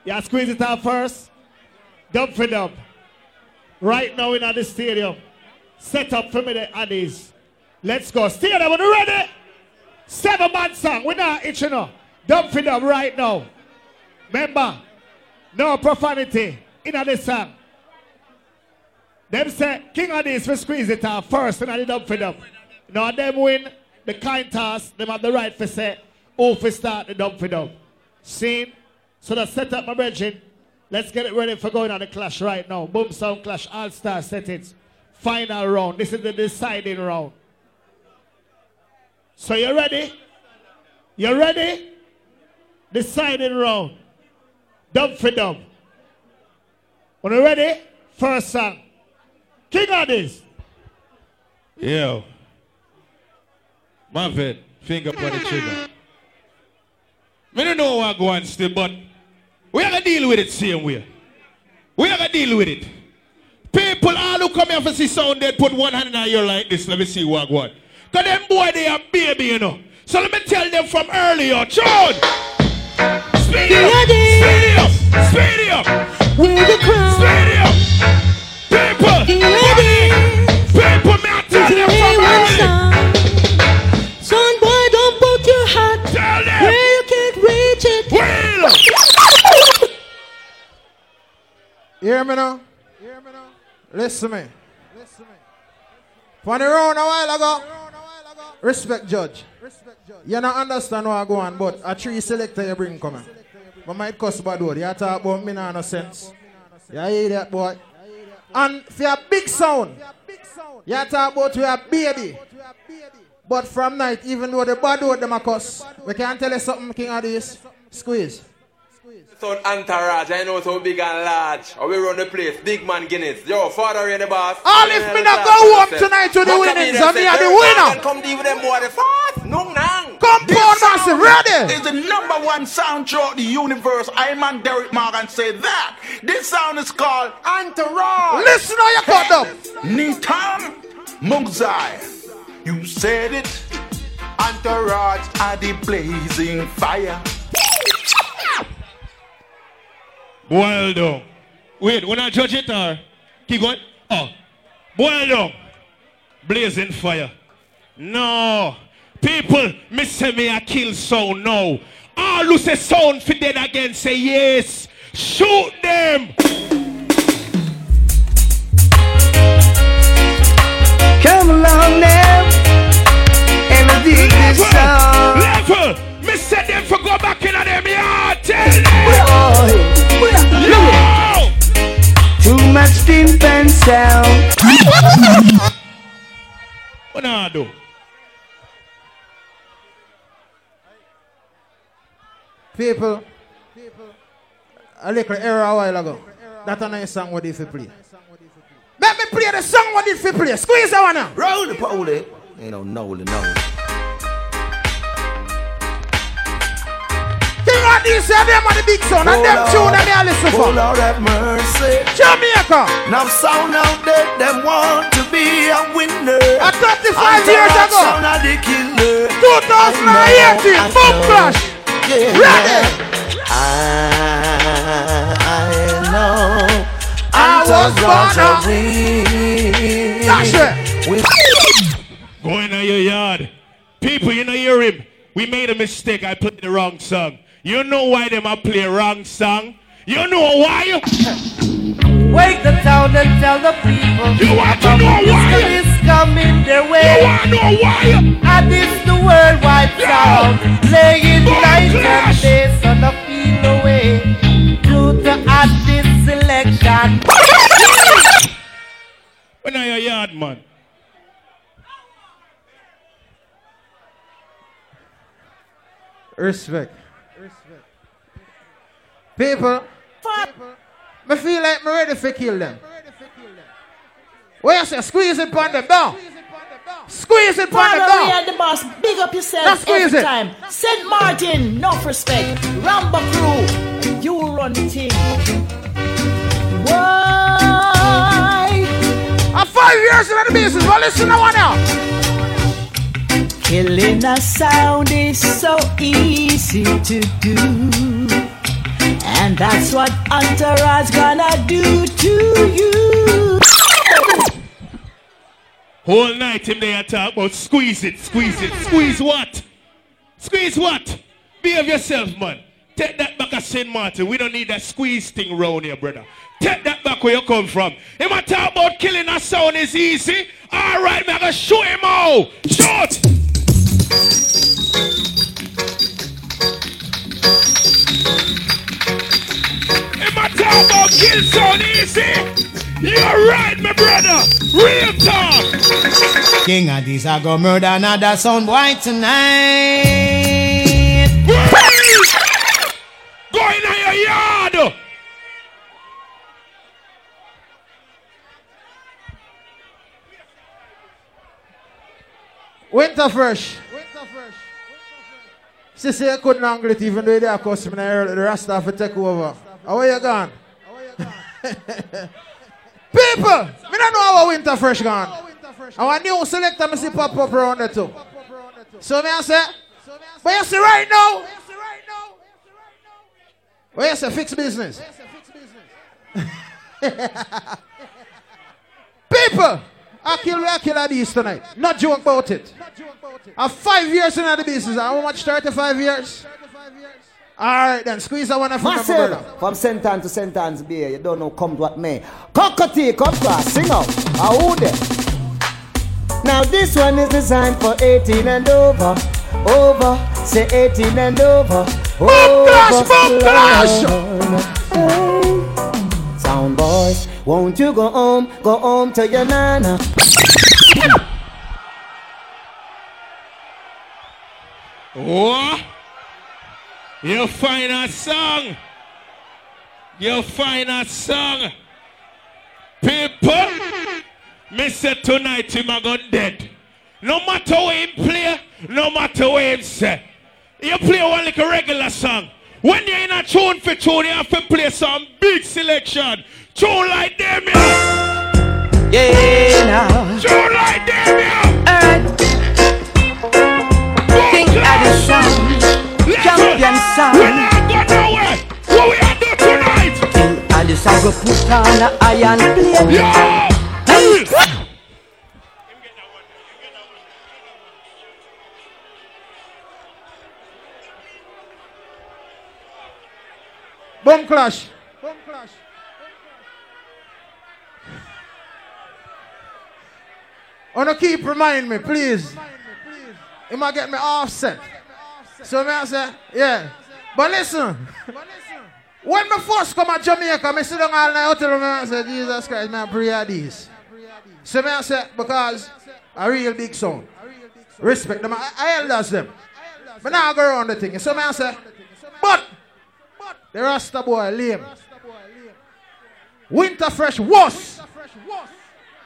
Yeah, squeeze it out first. Dub for dub. Right now in the stadium. Set up for me the Addies. Let's go. Stadium, are you ready? 7-man song. We're not itching up. Dub for dub right now. Remember, no profanity in the song. Them say, King Addies, we squeeze it out first in the dub for dub. Now them win the kind toss. Them have the right for say, who for start the dub for dub. Scene. So that's set up, my brethren. Let's get it ready for going on the clash right now. Boom sound clash, all star settings. Final round. This is the deciding round. So you ready? You ready? Deciding round. Dub for dub. When you ready? First song. King Addies. Yo. Marvin, finger on the trigger. I don't know what I'm going to still, but we are going to deal with it same way. We are going to deal with it. People all who come here for see sound, they put one hand on you like this. Let me see what going on. Because them boy, they are baby, you know. So let me tell them from earlier. John! Speed it up! Speed it up! Speed it up! Speed it up! People! People, may I tell them from earlier? Son boy, don't put your hat. Tell them! Well. Hear me now? Hear me now? Listen me. Listen me. When you round a while ago, respect judge. Respect judge. You don't understand what I go on, but a tree selector you bring coming. But my cuss bad word. You talk about me no sense. You hear that boy? And for your big sound, you talk about your baby. But from night, even though the bad word them a cuss, we can't tell you something, King Addies. Squeeze. Sound Entourage, I know so big and large. How we run the place, big man Guinness. Yo, Father Ray the boss. All if me not go home tonight to the winnings, and me are the winner. Come deal with them boy the fast. No, no. Compound massive, ready. It's the #1 sound throughout the universe. I'm on Derek Morgan say that. This sound is called Entourage. Listen how you cut up. Nitam Mungzai. You said it. Entourage are the blazing fire. Boil down. Wait, when I judge it or keep going? Oh. Boil down. Blazing fire. No. People, me say me a kill sound now. All who say sound for dead again say yes. Shoot them. Come along now and I dig this song. Level, me said them for go back in on them yard. Tell them we're all here. We're all here. Too much Kingpin sound. What do I do? People, a little error a while ago. That's a nice song what if you play. Let me play the song what if you play. Squeeze that one now. Roll the pole. Ain't no nolly, no. King Addies and them are the big son, and them tune and they listen for. Oh Lord have mercy. Jamaica. Now sound out there, them want to be a winner. A 35 years ago. Sound of the killer. 2018, Boom Clash. Yeah. Ready. I know I was born up. Go in your yard. People, you know, hear him. We made a mistake. I played the wrong song. You know why them I play wrong song? You know why? Wake the town and tell the people. You want to know why? Is coming their way. You want to know why? Addies the world wipes out. Playing night and day, so no feel no way. Due to Addies selection. When are your yard, man? Respect. People. I feel like I'm ready for kill them. Where you say? Squeeze it on the down. Squeeze it on the down. Father Ray the boss. Big up yourself every time. Saint Martin, no respect. Rambo Kru, you run the team. Why? I'm 5 years in the business. Well, listen to one out. Killing a sound is so easy to do. And that's what Hunter Raj gonna do to you. Whole night him they talk about squeeze it. Squeeze what? Behave yourself, man. Take that back at Saint Martin. We don't need that squeeze thing round here, brother. Take that back where you come from. Him a talk about killing a sound is easy. Alright, man, I gonna shoot him out. Shoot! Talk about kill sound easy. You're right, my brother. Real talk. King Addies, I go murder another sound boy tonight. Go in your yard. Winter fresh. She said I couldn't angle it even though they are cussing the rest of it take over. How are you gone? People, I don't know how Winter Fresh gone. Our new selector must pop up around the two. So I say, but you see right now, where you say fixed business? People, I kill Addies tonight. Not joke about it. I'm 5 years in the business. How much? 35 years? Alright then, squeeze that one from my brother. From sentence to sentence, beer, you don't know comes what may. Cockatee, come to us, sing out. Now this one is designed for 18 and over, say 18 and over. Boom clash! Sound boys, won't you go home to your nana. What? Your final song. People, Mr. Tonight, him a gone dead. No matter where him play, no matter where him say. You play one like a regular song. When you're in a tune for tune, you have to play some big selection. Tune like them, you know. Yeah, now. Tune like them, you know. King Addies song. Champion sound. We're not going nowhere. What we are doing tonight? King Addies I go put on a iron plate. Yo! Hey! Get that one. Boom clash. Oh, no, keep reminding me, please. It might get me offset. So I say, yeah. But listen, when I first come to Jamaica, I sit down all night hotel room and I say, Jesus Christ, I pray at this. So I say, because a real big sound. Respect them. I elders them. But now I go around the thing. So I say, but the Rasta boy lame. Winter Fresh was.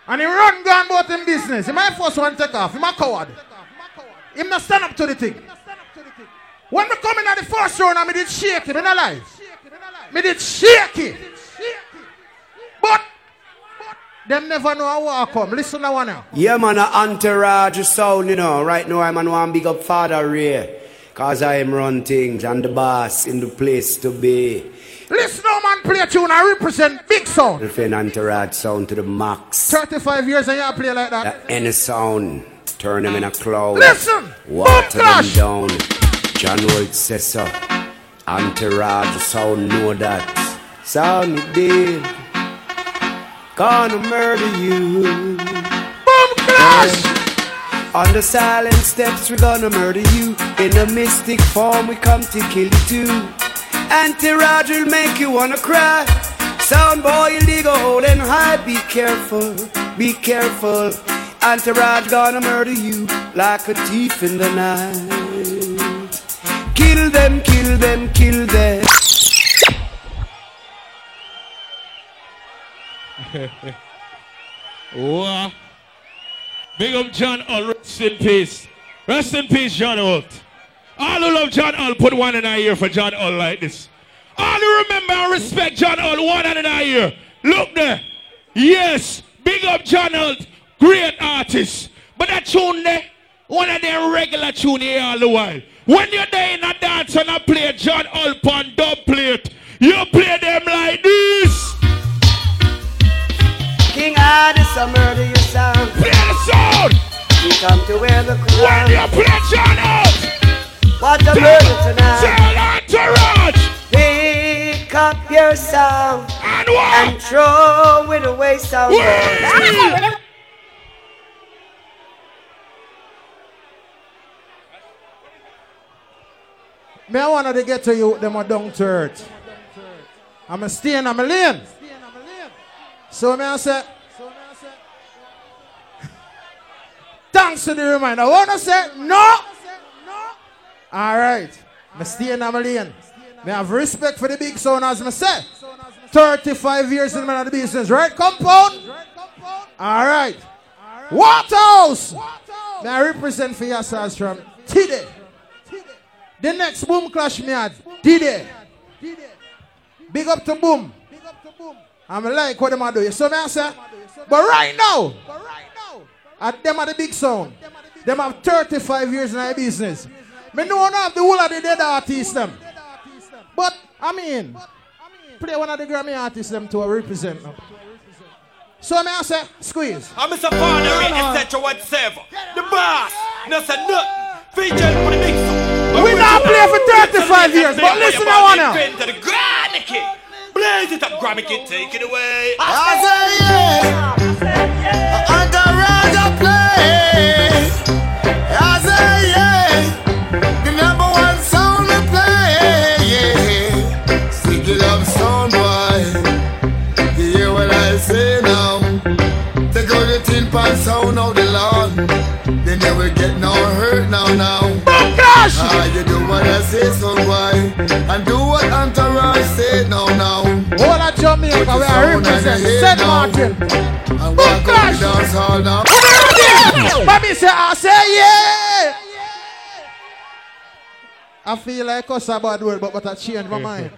And he run gone about him business. He might first one take off. He a coward. He not stand up to the thing. When we come in at the first round, I did shake him. I not lie. I did shake him. But them never know how I come. Listen to one now. Yeah, man, an entourage sound, you know. Right now, I'm on one big up Father Ray. Because I am run things and the boss in the place to be. Listen now, man, play a tune. I represent big sound. Refine Entourage sound to the max. 35 years and you play like that. Any sound, turn them in a cloud. Listen! Water them down. John Holt says so. Entourage sound know that. Sound it did. Gonna murder you. Boom Clash! On the silent steps we gonna murder you. In a mystic form we come to kill you too. Entourage will make you wanna cry. Sound boy illegal, hold and hide. Be careful, be careful. Entourage gonna murder you like a thief in the night. Kill them, kill them, kill them. Wow. Big up John Holt, rest in peace. Rest in peace, John Holt. All who love John Holt, put one in our ear for John Holt like this. All who remember and respect John Holt, one in our ear. Look there. Yes, big up John Holt, great artist. But that tune there, one of them regular tune here all the while. When you're there in a dance and I play John Holt on dub plate, you play them like this. King Addies, I murder your sound. Play the sound. You come to wear the crown. When you play John Holt, what a murder tonight. Tell Entourage, pick up your sound and, what? And throw it away somewhere. Me, I wanted to get to you, them are down to earth. I'm a stay in a lane. So I say, thanks to the reminder. I want to say, no. All right. I stay in a lane. I have respect for the big sound, as I say. 35 years in the business, right? Compound? All right. Waterhouse. I represent for your size from today. The next Boom Clash me had, Diddy. Big up to Boom. I'm like what them are doing. So me I say, but right now, at them are the big sound. Them have 35 years in the business. Me know one of the whole of the dead artists them. But I mean, play one of the Grammy artists them to represent them. So me I say, squeeze. I'm Mr. Farnery, etc. whatsoever. The boss, nothing, nothing. Featured for the big sound. We not play for 35 years, but listen to one now. Grammy Kid, blaze it up, Grammy Kid, take it away. I say yeah, Entourage a play. I say yeah, the number one song we play. Yeah, stick it up, sound boy. You hear what I say now? Take out the tin pan sound out the lawn. They never get no hurt now. You do what I say, so why? And do what Entourage say now. All at Jamaica, where I represent Saint Martin. And Boom Clash! Mommy say, I say yeah! I feel like us a bad word, but I changed my mind.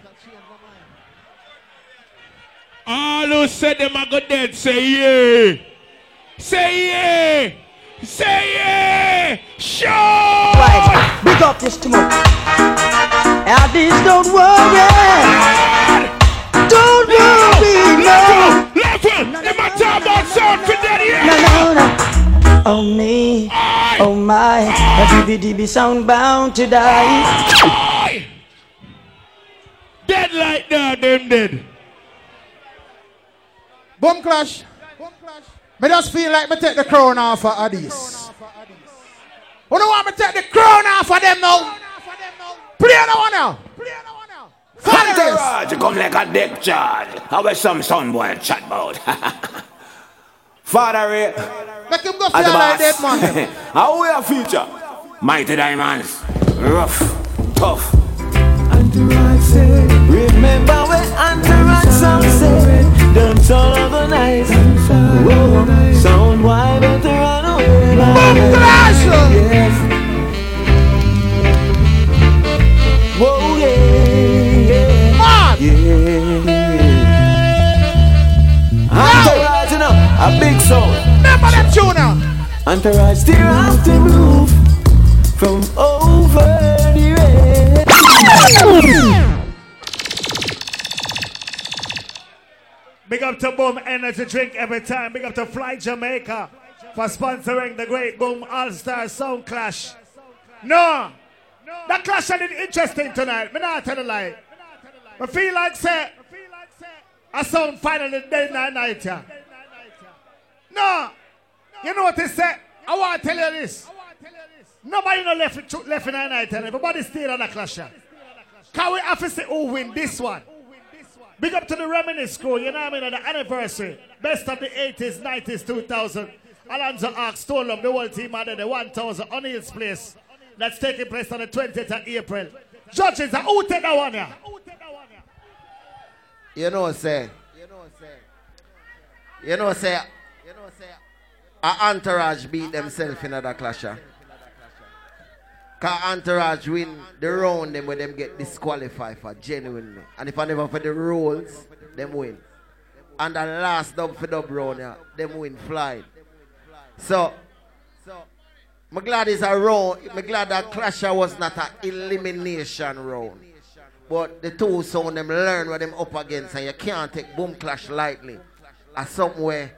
All who said them are good dead, say yeah! Say yeah! Say yeah! Show! Right, big up this tomorrow. Addies, don't worry. Don't worry, no. Level, let my time on sound for that year. No. Oh me, aye. Oh my, aye. The DBDB sound bound to die. Aye. Dead like that, them dead. Boom Clash. I just feel like I take the crown off of Addies. You don't want me to take the crown off of them now. Play another one now. Hunter Raj, come like a dick charge. How was some son boy chat about? Father Ray. Make him go fly like that, man. How we a feature? Mighty Diamonds. Rough. Tough. Hunter Raj said, remember when Hunter Raj song said, dance all of the night. Whoa, sound why better run away. Boom Clash! Yes. Whoa, yeah, man. Yeah. Entourage, you know, a big soul. Remember that tune. Entourage still have to move from over the edge. Big up to Boom Energy Drink every time. Big up to Fly Jamaica for sponsoring the Great Boom All-Star Sound Clash. No! That clash I did interesting tonight. I'm not telling a lie. I feel like say I sound finally day and night. Yeah. No, you know what they say? I want to tell you this. Nobody no left in the night. Everybody stayed on the clash. Can we have to say who win this one? Big up to the Reminisce Crew. You know what I mean? On the anniversary. Best of the 80s, 90s, 2000. Alonzo Ark, Stone Love, the whole team under the 1000 on his place. That's taking place on the 20th of April. Judges, who take that one here? You know what I'm saying? Entourage beat themselves in another clash. Because Entourage win the round them where them get disqualified for genuinely. And if I never for the rules, them win. And the last dub for dub round, them win fly. So I'm glad it's a round. I'm glad that clasher was not an elimination round. But the two sound them learn what them up against, and you can't take Boom Clash lightly. Or somewhere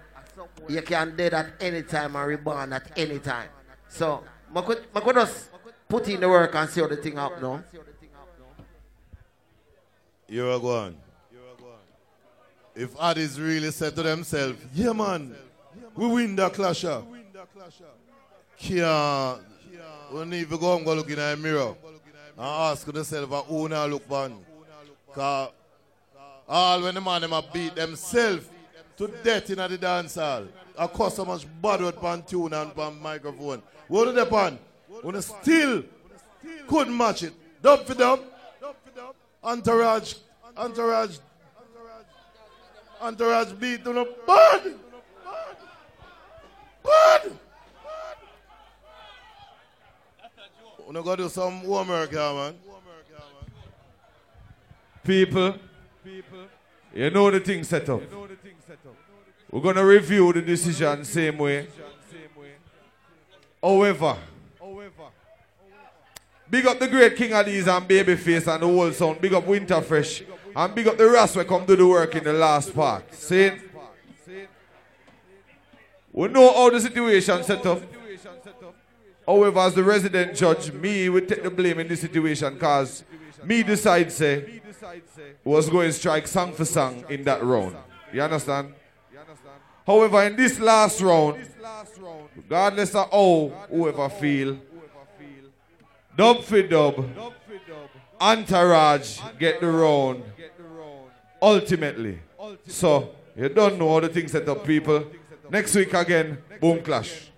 you can do that anytime and reborn at any time. So I could just put in the work and see how the thing up now. You're gone. If Addies really said to themselves, yeah man, we win the clasher. Can't when even go and go look in the mirror and ask themselves who now look on. Because all when the man them beat themselves to death in the dance hall. I cause so much bad word on tune and on microphone. What do they pan? When they still couldn't match it. Dub for dub. Entourage beat on a bad. Bad. We're going to do some homework here, man. People, you know the thing set up. We're going to review the decision same way. However, big up the great King Addies and Babyface and the whole sound. Big up Winter Fresh. And big up the Ras we come do the work in the last part. See? We know how the situation set up. However, as the resident judge, me would take the blame in this situation because me decide say was going to strike song for song in that round. You understand? However, in this last round, regardless of how whoever feel, dub for dub, Entourage get the round ultimately. So, you don't know how the thing set up, people. Next week again, Boom Clash.